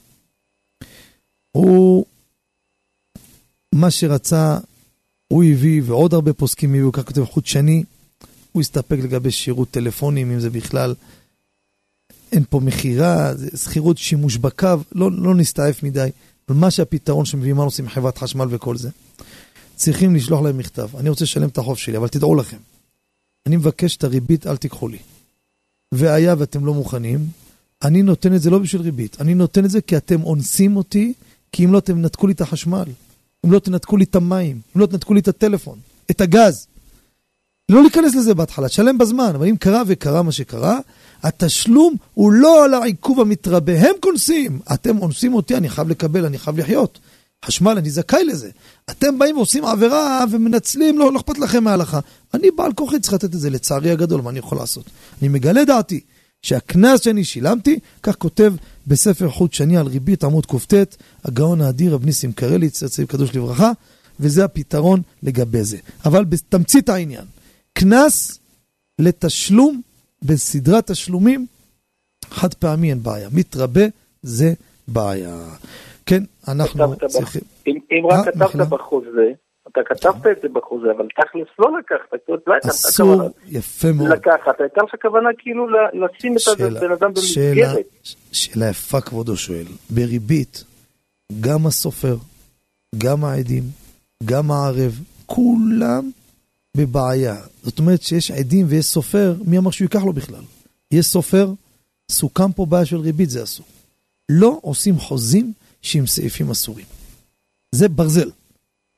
הוא מה שרצה, הוא הביא, ועוד הרבה פוסקים הביאו, כך כתב חודשני, הוא הסתפק לגבי שירות טלפונים, אם זה בכלל, אין פה מחירה, סחירות שימוש בקו, לא נסתעף מדי, אבל מה שהפתרון שמביאים עושים חברת חשמל וכל זה, צריכים לשלוח להם מכתב, אני רוצה לשלם את החוב שלי, אבל תדעו לכם, אני מבקש את הריבית, אל תיקחו לי. והיה ואתם לא מוכנים, אני נותן את זה לא בשביל ריבית, אני נותן את זה כי אתם אונסים אותי, כי אם לא אתם נתקו לי את החשמל, אם לא תנתקו לי את המים, אם לא תנתקו לי את הטלפון, את הגז. לא להיכנס לזה בהתחלה, תשלם בזמן, אבל אם קרה וקרה מה שקרה, התשלום הוא לא על העיכוב המתרבה, הם קונסים, אתם אונסים אותי, אני חייב לקבל, אני חייב לחיות. חשמל, אני זכאי לזה. אתם באים ועושים עבירה ומנצלים, לא אכפת לכם מההלכה. אני בעל כוחי צריך לתת את זה לצערי הגדול, מה אני יכול לעשות? אני מגלה דעתי שהכנס שאני שילמתי, כך כותב בספר חודשני על ריבית עמוד קופטט, הגאון האדיר רב ניסים קרלי, צאצאי קדוש לברכה, וזה הפתרון לגבי זה. אבל בתמצית העניין, כנס לתשלום, בסדרת תשלומים, חד פעמי אין בעיה, מתרבה זה בעיה. כן, אנחנו צריכים... אם רק כתבת בחוזה, אתה כתבת את זה בחוזה, אבל תכלס לא לקחת, אסור, יפה מאוד. לקחת, הייתה שכוונה כאילו לשים את הבן אדם במסגרת. שאלה יפה כבודו שואל, בריבית, גם הסופר, גם העדים, גם הערב, כולם בבעיה. זאת אומרת שיש עדים ויש סופר, מי אמר שהוא ייקח לו בכלל? יש סופר, סוכם פה בעיה של ריבית, זה אסור. לא עושים חוזים, שעם סעיפים אסורים. זה ברזל.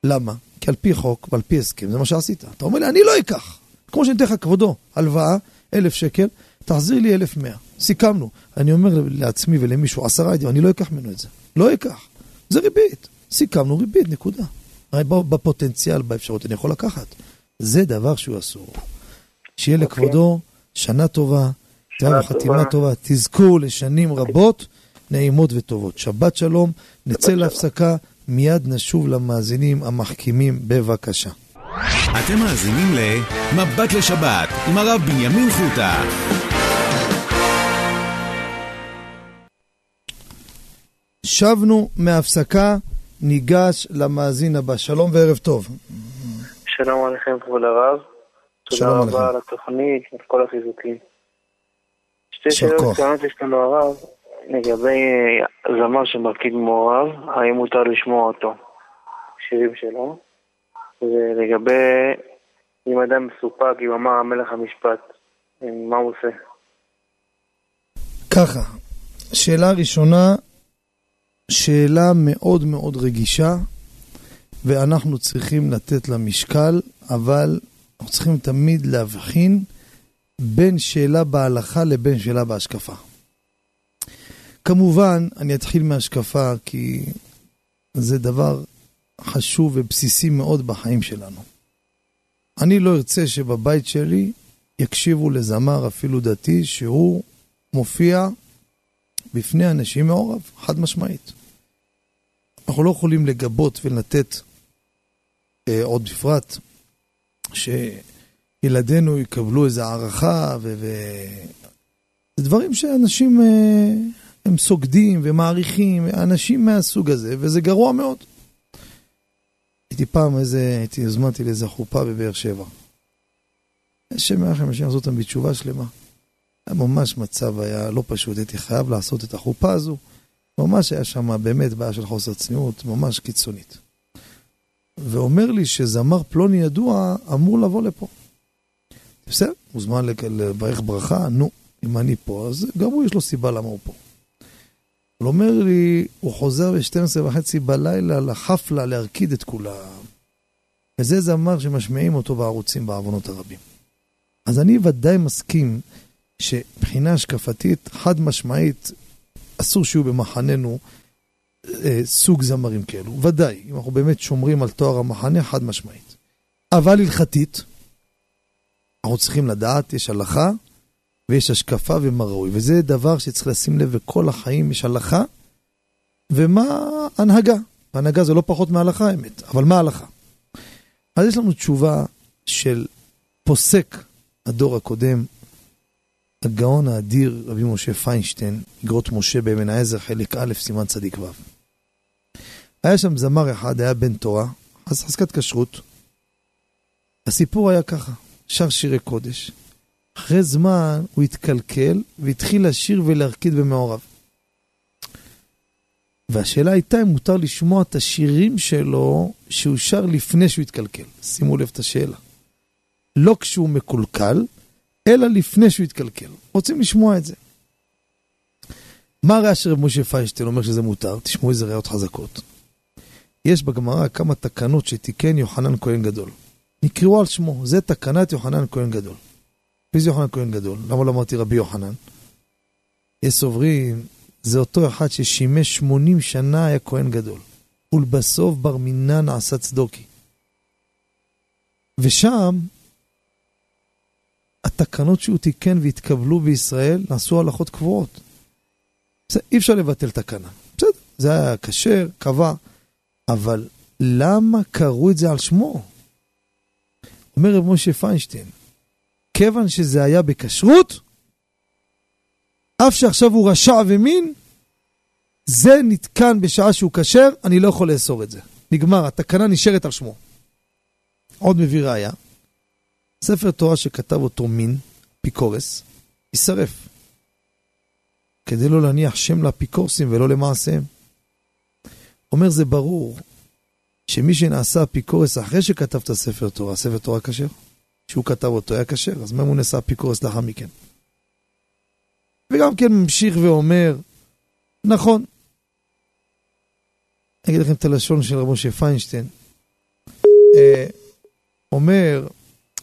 למה? כי על פי חוק ועל פי הסכם, זה מה שעשית. אתה אומר לי, אני לא אקח. כמו שאני אתן לך כבודו, הלוואה, 1,000 שקל, תחזיר לי 1,100. סיכמנו. אני אומר לעצמי ולמישהו, 10 עדים, אני לא אקח ממנו את זה. לא אקח. זה ריבית. סיכמנו ריבית, נקודה. הרי בפוטנציאל, באפשרות, אני יכול לקחת. זה דבר שהוא אסור. שיהיה לכבודו, שנה טובה, תהיה חתימה טובה, תזכו לשנים רבות, נעימות וטובות. שבת שלום, נצא להפסקה, מיד נשוב למאזינים המחכימים בבקשה. אתם מאזינים למבט לשבת עם הרב בנימין חותה. שבנו מהפסקה, ניגש למאזין הבא. שלום וערב טוב. שלום עליכם כבוד הרב. תודה רבה על התוכנית, את כל החיזוקים. שתי שאלות קטנות יש לנו הרב. לגבי זמר שמרקיד מעורב, האם מותר לשמוע אותו? שירים שלו. ולגבי אם אדם מסופק, אם אמר המלך המשפט, מה הוא עושה? ככה, שאלה ראשונה, שאלה מאוד מאוד רגישה, ואנחנו צריכים לתת לה משקל, אבל אנחנו צריכים תמיד להבחין בין שאלה בהלכה לבין שאלה בהשקפה. כמובן, אני אתחיל מהשקפה, כי זה דבר חשוב ובסיסי מאוד בחיים שלנו. אני לא ארצה שבבית שלי יקשיבו לזמר אפילו דתי, שהוא מופיע בפני אנשים מעורב, חד משמעית. אנחנו לא יכולים לגבות ולתת, עוד בפרט, שילדינו יקבלו איזו הערכה, דברים שאנשים... הם סוגדים ומעריכים, אנשים מהסוג הזה, וזה גרוע מאוד. הייתי פעם הזמנתי לאיזה חופה בבאר שבע. שמעכם, השם עשו אותם בתשובה שלמה. ממש מצב היה לא פשוט, הייתי חייב לעשות את החופה הזו. ממש היה שם באמת בעיה של חוסר צניעות, ממש קיצונית. ואומר לי שזמר פלוני ידוע אמור לבוא לפה. בסדר, מוזמן לברך ברכה, נו, אם אני פה, אז גם הוא יש לו סיבה למה הוא פה. הוא אומר לי, הוא חוזר ב-12:30 בלילה לחפלה להרקיד את כולם. וזה זמר שמשמעים אותו בערוצים בעוונות הרבים. אז אני ודאי מסכים שבחינה השקפתית, חד משמעית, אסור שיהיו במחננו סוג זמרים כאלו. ודאי, אם אנחנו באמת שומרים על תואר המחנה, חד משמעית. אבל הלכתית, אנחנו צריכים לדעת, יש הלכה, ויש השקפה ומה ראוי, וזה דבר שצריך לשים לב, וכל החיים יש הלכה ומה הנהגה. הנהגה זה לא פחות מההלכה האמת, אבל מה ההלכה? אז יש לנו תשובה של פוסק הדור הקודם, הגאון האדיר רבי משה פיינשטיין, אגרות משה באבן העזר, חלק א' סימן צדיק ו'. היה שם זמר אחד, היה בן תורה, אז חזקת כשרות. הסיפור היה ככה, שר שירי קודש. אחרי זמן הוא התקלקל והתחיל לשיר ולהרקיד במעורב. והשאלה הייתה אם מותר לשמוע את השירים שלו שהוא שר לפני שהוא התקלקל. שימו לב את השאלה. לא כשהוא מקולקל, אלא לפני שהוא התקלקל. רוצים לשמוע את זה. מה הרעיה שרב משה פיינשטיין אומר שזה מותר? תשמעו איזה ראיות חזקות. יש בגמרא כמה תקנות שתיקן יוחנן כהן גדול. נקראו על שמו, זה תקנת יוחנן כהן גדול. מי זה יוחנן כהן גדול? למה לא אמרתי רבי יוחנן? יש סוברים, זה אותו אחד ששימש 80 שנה היה כהן גדול. ולבסוף בר מינה נעשה צדוקי. ושם התקנות שהוא תיקן והתקבלו בישראל נעשו הלכות קבועות. אי אפשר לבטל תקנה. בסדר, זה היה קשר, קבע. אבל למה קראו את זה על שמו? אומר רב משה פיינשטיין, כיוון שזה היה בכשרות, אף שעכשיו הוא רשע ומין, זה נתקן בשעה שהוא כשר, אני לא יכול לאסור את זה. נגמר, התקנה נשארת על שמו. עוד מביא ראיה, ספר תורה שכתב אותו מין, פיקורס, ישרף. כדי לא להניח שם לפיקורסים ולא למעשיהם. אומר זה ברור, שמי שנעשה אפיקורס אחרי שכתב את הספר תורה, ספר תורה כשר, שהוא כתב אותו היה כשר, אז מה אם הוא נעשה אפיקורס לאחר מכן? וגם כן ממשיך ואומר, נכון, אני אגיד לכם את הלשון של רב משה פיינשטיין, אומר,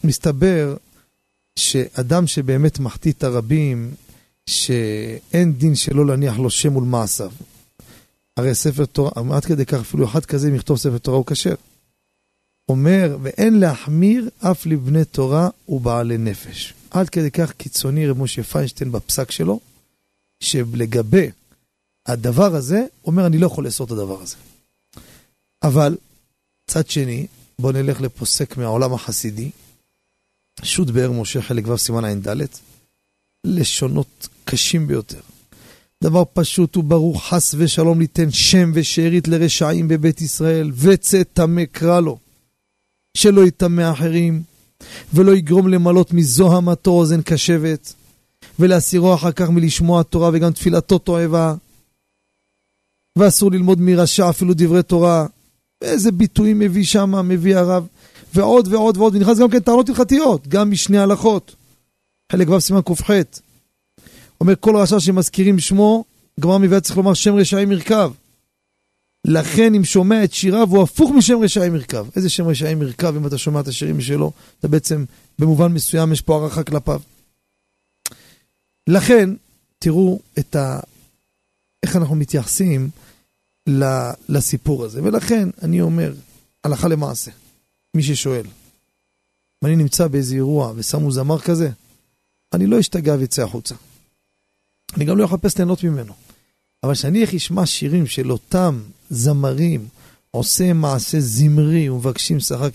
מסתבר שאדם שבאמת מחטיא את הרבים, שאין דין שלא להניח לו שם ולמעשיו, הרי ספר תורה, עד כדי כך אפילו אחד כזה מכתוב ספר תורה הוא כשר. אומר, ואין להחמיר אף לבני תורה ובעלי נפש. עד כדי כך קיצוני רב משה פיינשטיין בפסק שלו, שלגבי הדבר הזה, אומר אני לא יכול לעשות את הדבר הזה. אבל, צד שני, בוא נלך לפוסק מהעולם החסידי, שו"ת באר משה חלק ו' סימן ע"ד, לשונות קשים ביותר. דבר פשוט וברור, חס ושלום ליתן שם ושארית לרשעים בבית ישראל, וצא תמה קרא לו, שלא יתמה אחרים, ולא יגרום למלות מזוהמתו אוזן קשבת, ולהסירו אחר כך מלשמוע תורה וגם תפילתו תועבה, ואסור ללמוד מרשע אפילו דברי תורה, ואיזה ביטויים מביא שמה, מביא הרב, ועוד ועוד ועוד, ונכנס גם כן טענות הלכתיות, גם משני הלכות, חלק ו' סימן ק"ח, אומר כל רשע שמזכירים שמו, גמר מביאה צריך לומר שם רשעים מרכב. לכן אם שומע את שיריו, הוא הפוך משם רשעים מרכב. איזה שם רשעים מרכב, אם אתה שומע את השירים שלו, אתה בעצם במובן מסוים יש פה ערכה כלפיו. לכן, תראו את איך אנחנו מתייחסים לסיפור הזה. ולכן אני אומר, הלכה למעשה, מי ששואל, אם אני נמצא באיזה אירוע ושמו זמר כזה, אני לא אשתגע ויצא החוצה. אני גם לא יחפש ליהנות ממנו. אבל שאני אשמע שירים של אותם זמרים, עושה מעשה זמרי ומבקשים שכר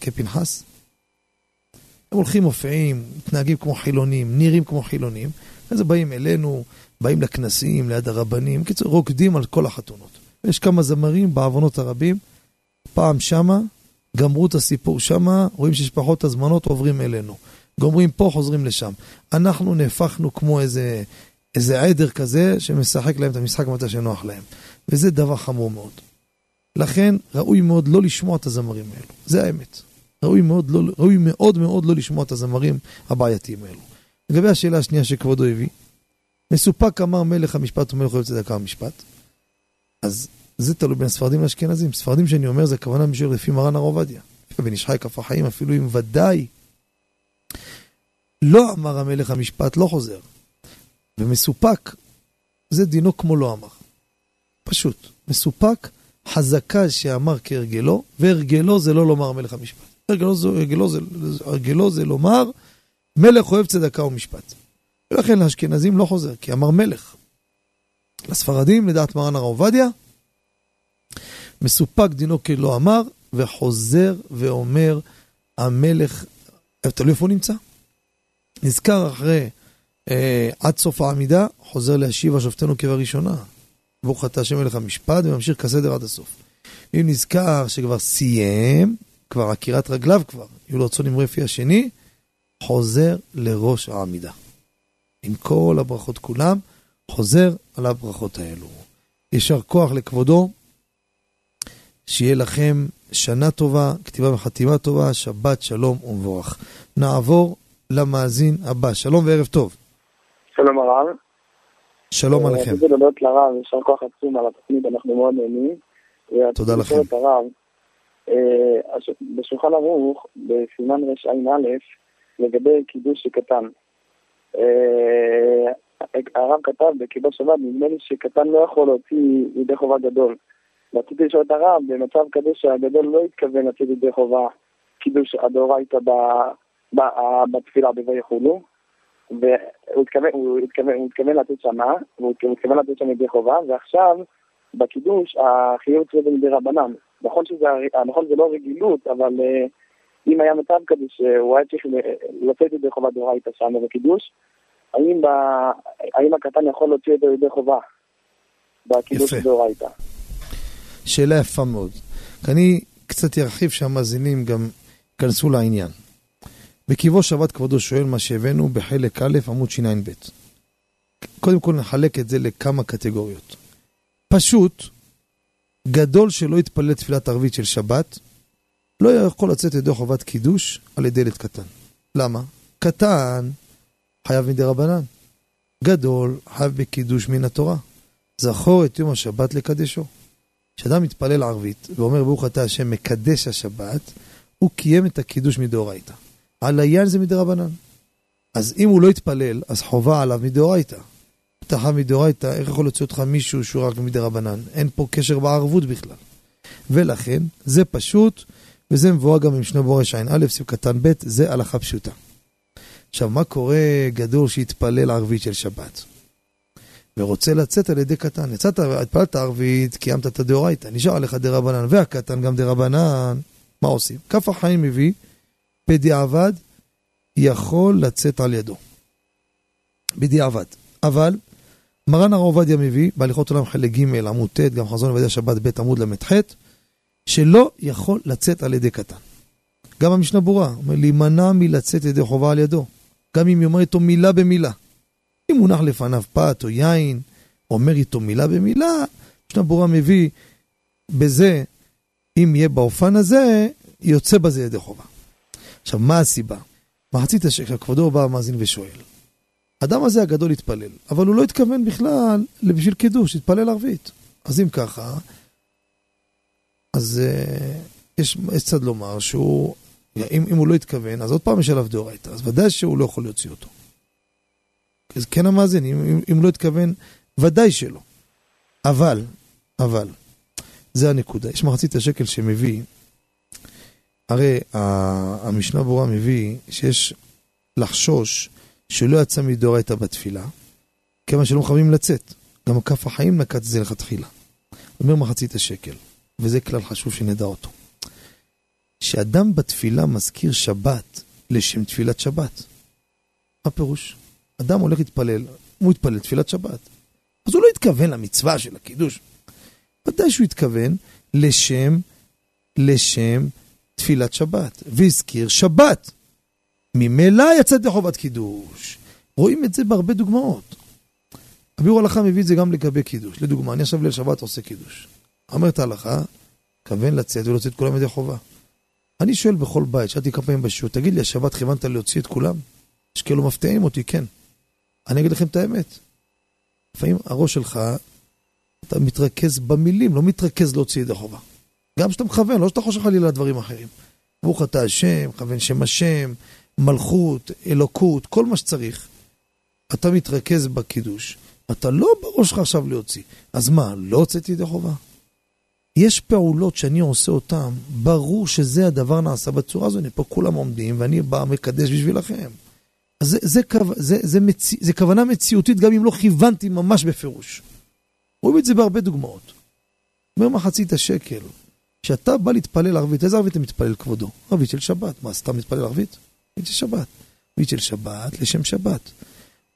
כפנחס, הם הולכים מופיעים, מתנהגים כמו חילונים, נראים כמו חילונים, אז באים אלינו, באים לכנסים, ליד הרבנים, רוקדים על כל החתונות. יש כמה זמרים בעוונות הרבים, פעם שמה, גמרו את הסיפור שמה, רואים שיש פחות הזמנות, עוברים אלינו. גומרים פה, חוזרים לשם. אנחנו נהפכנו כמו איזה עדר כזה שמשחק להם את המשחק מתי שנוח להם. וזה דבר חמור מאוד. לכן ראוי מאוד לא לשמוע את הזמרים האלו. זה האמת. ראוי מאוד מאוד לא לשמוע את הזמרים הבעייתיים האלו. לגבי השאלה השנייה שכבודו הביא, מסופק אמר מלך המשפט ומלך אוהב צדקה המשפט. אז זה תלוי בין הספרדים לאשכנזים. ספרדים שאני אומר זה הכוונה משאיר לפי מרן הרב עובדיה. ונשחי כף החיים אפילו אם ודאי לא אמר המלך המשפט לא חוזר. ומסופק, זה דינו כמו לא אמר. פשוט, מסופק, חזקה שאמר כהרגלו, והרגלו זה לא לומר מלך המשפט. הרגלו זה לומר, מלך אוהב צדקה ומשפט. ולכן לאשכנזים לא חוזר, כי אמר מלך. לספרדים, לדעת מרן הרב עובדיה, מסופק דינו כי לא אמר, וחוזר ואומר המלך, תלוי איפה הוא נמצא, נזכר אחרי עד סוף העמידה, חוזר להשיב השופטנו כבראשונה, ברוך אתה השם מלך המשפט, וממשיך כסדר עד הסוף. אם נזכר שכבר סיים, כבר עקירת רגליו כבר, יהיו לו רצון עם רפי השני, חוזר לראש העמידה. עם כל הברכות כולם, חוזר על הברכות האלו. ישר כוח לכבודו, שיהיה לכם שנה טובה, כתיבה וחתימה טובה, שבת שלום ומבורך. נעבור למאזין הבא. שלום וערב טוב. שלום הרב. שלום עליכם. אני רוצה לדעת לרב, ישר כוח עצום על התוכנית, אנחנו מאוד נהנים. תודה לכם. בשולחן ערוך, בסימן רשעים א', לגבי קידוש שקטן. הרב כתב בקידוש שבת, נדמה לי שקטן לא יכול להוציא ידי חובה גדול. רציתי לשאול את הרב, במצב כזה שהגדול לא התכוון להוציא ידי חובה קידוש הדאורייתא בתפילה בויחולו, והוא התכוון לתת שמה, והוא התכוון לתת שם ידי חובה, ועכשיו בקידוש החיוב צריך ידי רבנן. נכון שזה לא רגילות, אבל אם היה מצב כזה שהוא היה צריך לתת ידי חובה דאורייתא שם בקידוש, האם הקטן יכול להוציא את ידי חובה בקידוש דאורייתא? שאלה יפה מאוד. אני קצת ארחיב שהמאזינים גם כנסו לעניין. בקיבוש שבת כבודו שואל מה שהבאנו בחלק א' עמוד שיניים ב'. קודם כל נחלק את זה לכמה קטגוריות. פשוט, גדול שלא יתפלל תפילת ערבית של שבת, לא יכול לצאת ידי חובת קידוש על ידי ילד קטן. למה? קטן חייב מדי רבנן. גדול חייב בקידוש מן התורה. זכור את יום השבת לקדשו. כשאדם מתפלל ערבית ואומר ברוך אתה השם מקדש השבת, הוא קיים את הקידוש מדאורייתא. עליין זה מדרבנן. אז אם הוא לא יתפלל, אז חובה עליו מדאורייתא. פתחה מדאורייתא, איך יכול להוציא אותך מישהו שהוא רק מדרבנן? אין פה קשר בערבות בכלל. ולכן, זה פשוט, וזה מבואה גם עם שני בורש עין א', סיב קטן ב', זה הלכה פשוטה. עכשיו, מה קורה גדול שיתפלל ערבית של שבת? ורוצה לצאת על ידי קטן. יצאת, התפלת ערבית, קיימת את הדאורייתא, נשאר עליך דרבנן, והקטן גם דרבנן. מה עושים? כף החיים מביא, בדיעבד יכול לצאת על ידו. בדיעבד. אבל, מרן הרב עובדיה מביא, בהליכות עולם חלק ג' עמוד ט', גם חזון עובדיה שבת ב' עמוד למ"ח, שלא יכול לצאת על ידי קטן. גם המשנה ברורה, אומר להימנע מלצאת ידי חובה על ידו. גם אם יאמר איתו מילה במילה. אם מונח לפניו פת או יין, אומר איתו מילה במילה, המשנה ברורה מביא, בזה, אם יהיה באופן הזה, יוצא בזה ידי חובה. עכשיו, מה הסיבה? מחצית השקל, כבודו בא המאזין ושואל. האדם הזה הגדול התפלל, אבל הוא לא התכוון בכלל בשביל קידוש, התפלל ערבית. אז אם ככה, אז יש צד לומר שהוא, אם הוא לא התכוון, אז עוד פעם יש עליו דאורייתא, אז ודאי שהוא לא יכול להוציא אותו. אז כן המאזין, אם לא התכוון, ודאי שלא. אבל, זה הנקודה. יש מחצית השקל שמביא, הרי המשנה ברורה מביא שיש לחשוש שלא יצא מדאורייתא בתפילה, כמה שלא מחויבים לצאת. גם כף החיים נקט זה לכתחילה. אומר מחצית השקל, וזה כלל חשוב שנדע אותו. שאדם בתפילה מזכיר שבת לשם תפילת שבת. הפירוש, אדם הולך להתפלל, הוא התפלל תפילת שבת. אז הוא לא התכוון למצווה של הקידוש. ודאי שהוא התכוון לשם תפילת שבת, והזכיר שבת. ממילא יצאת לחובת קידוש. רואים את זה בהרבה דוגמאות. הביאור הלכה מביא את זה גם לגבי קידוש. לדוגמה, אני עכשיו ליל שבת עושה קידוש. אומרת ההלכה, כוון לצאת ולהוציא את כולם ידי חובה. אני שואל בכל בית, שאלתי כמה פעמים בשיעור, תגיד לי, השבת כיוונת להוציא את כולם? יש כאלו מפתיעים אותי, כן. אני אגיד לכם את האמת. לפעמים הראש שלך, אתה מתרכז במילים, לא מתרכז להוציא ידי חובה. גם שאתה מכוון, לא שאתה חושב חלילה דברים אחרים. ברוך אתה השם, מכוון שם השם, מלכות, אלוקות, כל מה שצריך. אתה מתרכז בקידוש. אתה לא בראש עכשיו להוציא. אז מה, לא הוצאתי ידי חובה? יש פעולות שאני עושה אותן, ברור שזה הדבר נעשה בצורה הזו, אני פה כולם עומדים, ואני בא מקדש בשבילכם. אז זה כוונה מציאותית, גם אם לא כיוונתי ממש בפירוש. רואים את זה בהרבה דוגמאות. אומר מחצית השקל, כשאתה בא להתפלל ערבית, איזה ערבית אתה מתפלל כבודו? ערבית של שבת. מה, סתם מתפלל ערבית? ערבית של שבת. ערבית של שבת, לשם שבת.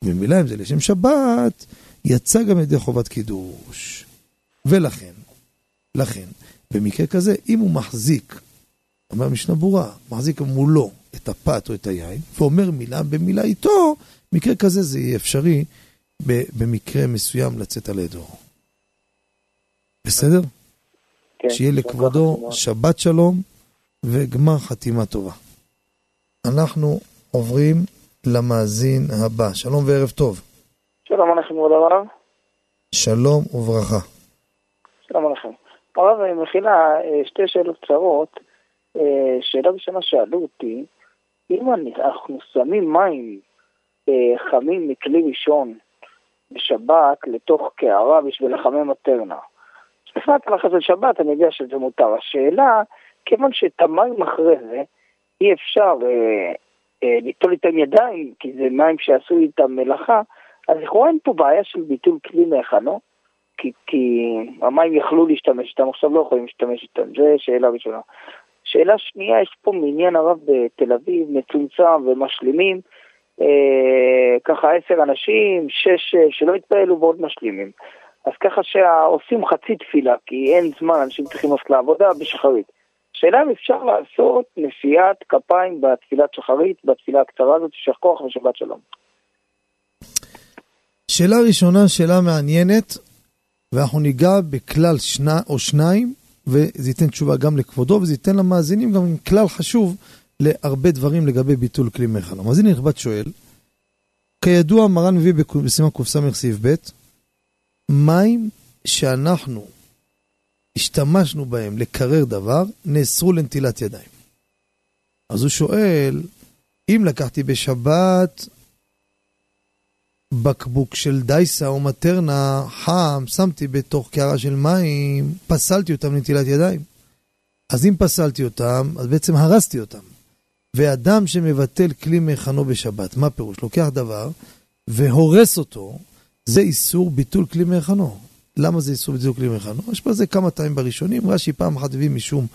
במילה אם זה לשם שבת, יצא גם ידי חובת קידוש. ולכן, במקרה כזה, אם הוא מחזיק, אומר משנה ברורה, מחזיק מולו את הפת או את היין, ואומר מילה במילה איתו, במקרה כזה זה יהיה אפשרי, במקרה מסוים לצאת על ידו. בסדר? כן, שיהיה לכבודו שבת שלום וגמר חתימה טובה. אנחנו עוברים למאזין הבא. שלום וערב טוב. שלום עליכם הרב. שלום וברכה. שלום עליכם. הרב, אני מכילה שתי שאלות קצרות. שאלה בשנה שאלו אותי, אם אנחנו שמים מים חמים מכלי ראשון בשבת לתוך קערה בשביל לחמם מטרנה, לפני התלחץ של שבת אני יודע שזה מותר. השאלה, כיוון שאת המים אחרי זה אי אפשר ליטול איתם ידיים, כי זה מים שעשו איתם מלאכה, אז לכאורה אין פה בעיה של ביטול כלי מהחנו, כי המים יכלו להשתמש איתם, עכשיו לא יכולים להשתמש איתם. זה שאלה ראשונה. שאלה שנייה, יש פה מעניין הרב בתל אביב, מצומצם ומשלימים, ככה 10 אנשים, 6 שלא התפעלו ועוד משלימים. אז ככה שעושים חצי תפילה, כי אין זמן, אנשים צריכים לעשות לעבודה בשחרית. שאלה אם אפשר לעשות נשיאת כפיים בתפילת שחרית, בתפילה הקצרה הזאת, שיישר כוח ושבת שלום. שאלה ראשונה, שאלה מעניינת, ואנחנו ניגע בכלל 2 או 2, וזה ייתן תשובה גם לכבודו, וזה ייתן למאזינים גם עם כלל חשוב להרבה דברים לגבי ביטול כלי מחלה. המאזין נכבד שואל, כידוע מרן מביא בסימן קופסא סעיף ב', מים שאנחנו השתמשנו בהם לקרר דבר, נאסרו לנטילת ידיים. אז הוא שואל, אם לקחתי בשבת בקבוק של דייסה או מטרנה חם, שמתי בתוך קערה של מים, פסלתי אותם לנטילת ידיים. אז אם פסלתי אותם, אז בעצם הרסתי אותם. ואדם שמבטל כלי מחנו בשבת, מה פירוש? לוקח דבר והורס אותו, זה איסור ביטול כלי מחנו. למה זה איסור ביטול כלי מחנו? יש פה זה כמה טעמים בראשונים, רש"י פעם אחת הביא משום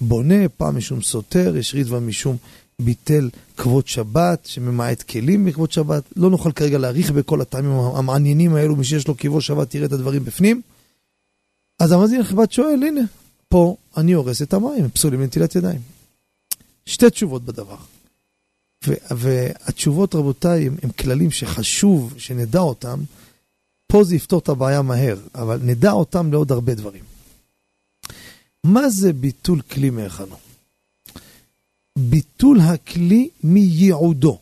בונה, פעם משום סותר, יש רידב"א משום ביטל כבוד שבת, שממעט כלים מכבוד שבת. לא נוכל כרגע להאריך בכל הטעמים המעניינים האלו, מי שיש לו כיבוד שבת תראה את הדברים בפנים. אז המאזין הנכבד שואל, הנה, פה אני הורס את המים, פסולים לנטילת ידיים. שתי תשובות בדבר. והתשובות רבותיי הם כללים שחשוב שנדע אותם. פה זה יפתור את הבעיה מהר, אבל נדע אותם לעוד הרבה דברים. מה זה ביטול כלי מהיכנו? ביטול הכלי מייעודו.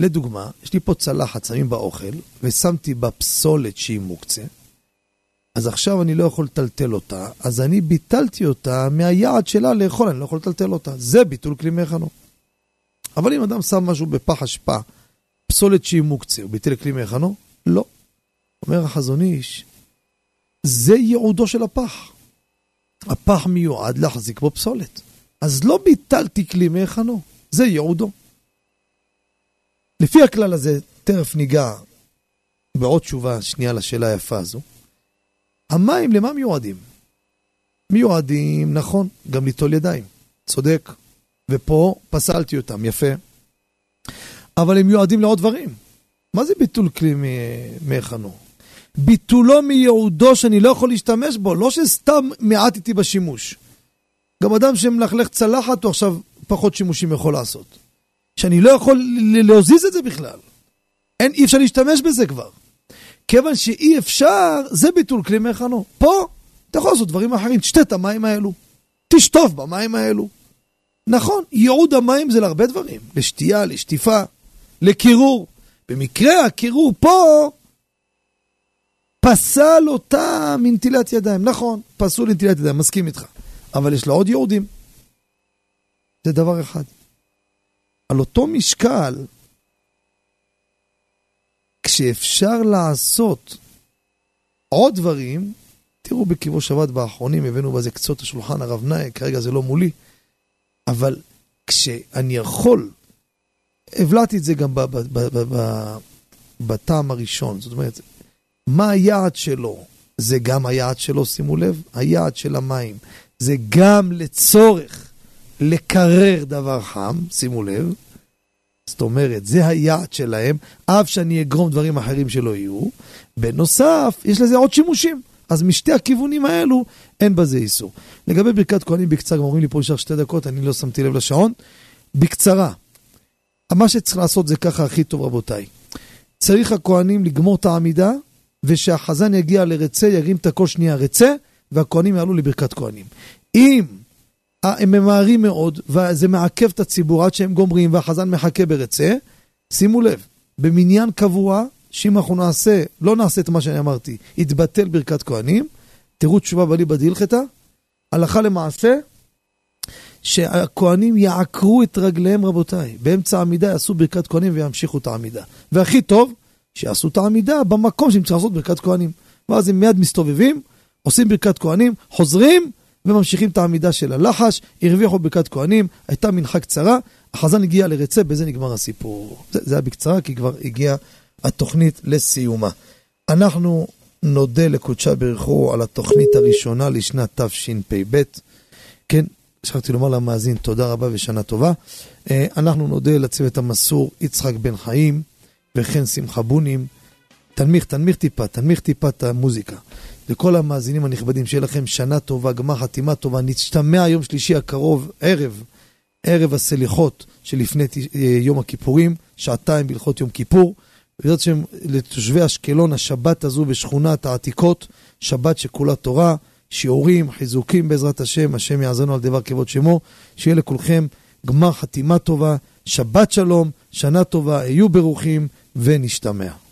לדוגמה, יש לי פה צלחת, שמים באוכל, ושמתי בפסולת שהיא מוקצה, אז עכשיו אני לא יכול לטלטל אותה, אז אני ביטלתי אותה מהיעד שלה לאכול, אני לא יכול לטלטל אותה. זה ביטול כלי מהיכנו. אבל אם אדם שם משהו בפח אשפה, פסולת שהיא מוקצה, הוא ביטל כלי מהיכנו? לא. אומר החזון איש, זה ייעודו של הפח. הפח מיועד להחזיק בו פסולת. אז לא ביטלתי כלי מהיכנו, זה ייעודו. לפי הכלל הזה, טרף ניגע בעוד תשובה שנייה לשאלה היפה הזו. המים למה מיועדים? מיועדים, נכון, גם לטול ידיים. צודק. ופה פסלתי אותם, יפה. אבל הם מיועדים לעוד דברים. מה זה ביטול כלי מהיכנו? ביטולו מיעודו שאני לא יכול להשתמש בו, לא שסתם מעטתי בשימוש. גם אדם שמלכלך צלחת הוא עכשיו פחות שימושים יכול לעשות. שאני לא יכול להזיז את זה בכלל. אי אפשר להשתמש בזה כבר. כיוון שאי אפשר, זה ביטול כלי מהיכנו. פה אתה יכול לעשות דברים אחרים, תשתה את המים האלו, תשטוף במים האלו. נכון, ייעוד המים זה להרבה דברים, לשתייה, לשטיפה, לקירור. במקרה הקירור פה פסל אותה מנטילת ידיים. נכון, פסול לנטילת ידיים, מסכים איתך, אבל יש לה עוד ייעודים. זה דבר אחד. על אותו משקל, כשאפשר לעשות עוד דברים, תראו בכיבוד שבת באחרונים הבאנו בזה קצות השולחן, הרב נאי, כרגע זה לא מולי, אבל כשאני יכול, הבלעתי את זה גם בטעם הראשון, זאת אומרת, מה היעד שלו, זה גם היעד שלו, שימו לב, היעד של המים. זה גם לצורך לקרר דבר חם, שימו לב. זאת אומרת, זה היעד שלהם, אף שאני אגרום דברים אחרים שלא יהיו. בנוסף, יש לזה עוד שימושים. אז משתי הכיוונים האלו, אין בזה איסור. לגבי ברכת כהנים בקצרה, אומרים לי פה ישר 2 דקות, אני לא שמתי לב לשעון. בקצרה, מה שצריך לעשות זה ככה הכי טוב רבותיי. צריך הכהנים לגמור את העמידה, ושהחזן יגיע לרצה, ירים את הכל שנייה רצה, והכהנים יעלו לברכת כהנים. אם הם ממהרים מאוד, וזה מעכב את הציבור עד שהם גומרים, והחזן מחכה ברצה, שימו לב, במניין קבוע, שאם אנחנו נעשה, לא נעשה את מה שאני אמרתי, יתבטל ברכת כהנים, תראו תשובה בלי בדילחתה, הלכה למעשה, שהכהנים יעקרו את רגליהם רבותיי, באמצע העמידה יעשו ברכת כהנים וימשיכו את העמידה. והכי טוב, שיעשו את העמידה במקום שהם צריכים לעשות ברכת כהנים. ואז הם מיד מסתובבים, עושים ברכת כהנים, חוזרים וממשיכים את העמידה של הלחש, הרוויחו ברכת כהנים, הייתה מנחה קצרה, החזן הגיע לרצה, בזה נגמר הסיפור. זה היה בקצרה, כי כבר הגיעה התוכנית לסיומה. אנחנו נודה לקודשה ברכו על התוכנית הראשונה לשנת תשפ"ב. כן, שכחתי לומר למאזין, תודה רבה ושנה טובה. אנחנו נודה לצוות המסור, יצחק בן חיים, וכן שמחה בונים. תנמיך טיפה את המוזיקה. לכל המאזינים הנכבדים, שיהיה לכם שנה טובה, גמר חתימה טובה, נשתמע יום שלישי הקרוב, ערב הסליחות שלפני יום הכיפורים, 2 בהלכות יום כיפור, ובעזרת שם לתושבי אשקלון, השבת הזו בשכונת העתיקות, שבת שכולה תורה, שיעורים, חיזוקים בעזרת השם, השם יעזרנו על דבר כבוד שמו, שיהיה לכולכם גמר חתימה טובה, שבת שלום, שנה טובה, היו ברוכים ונשתמע.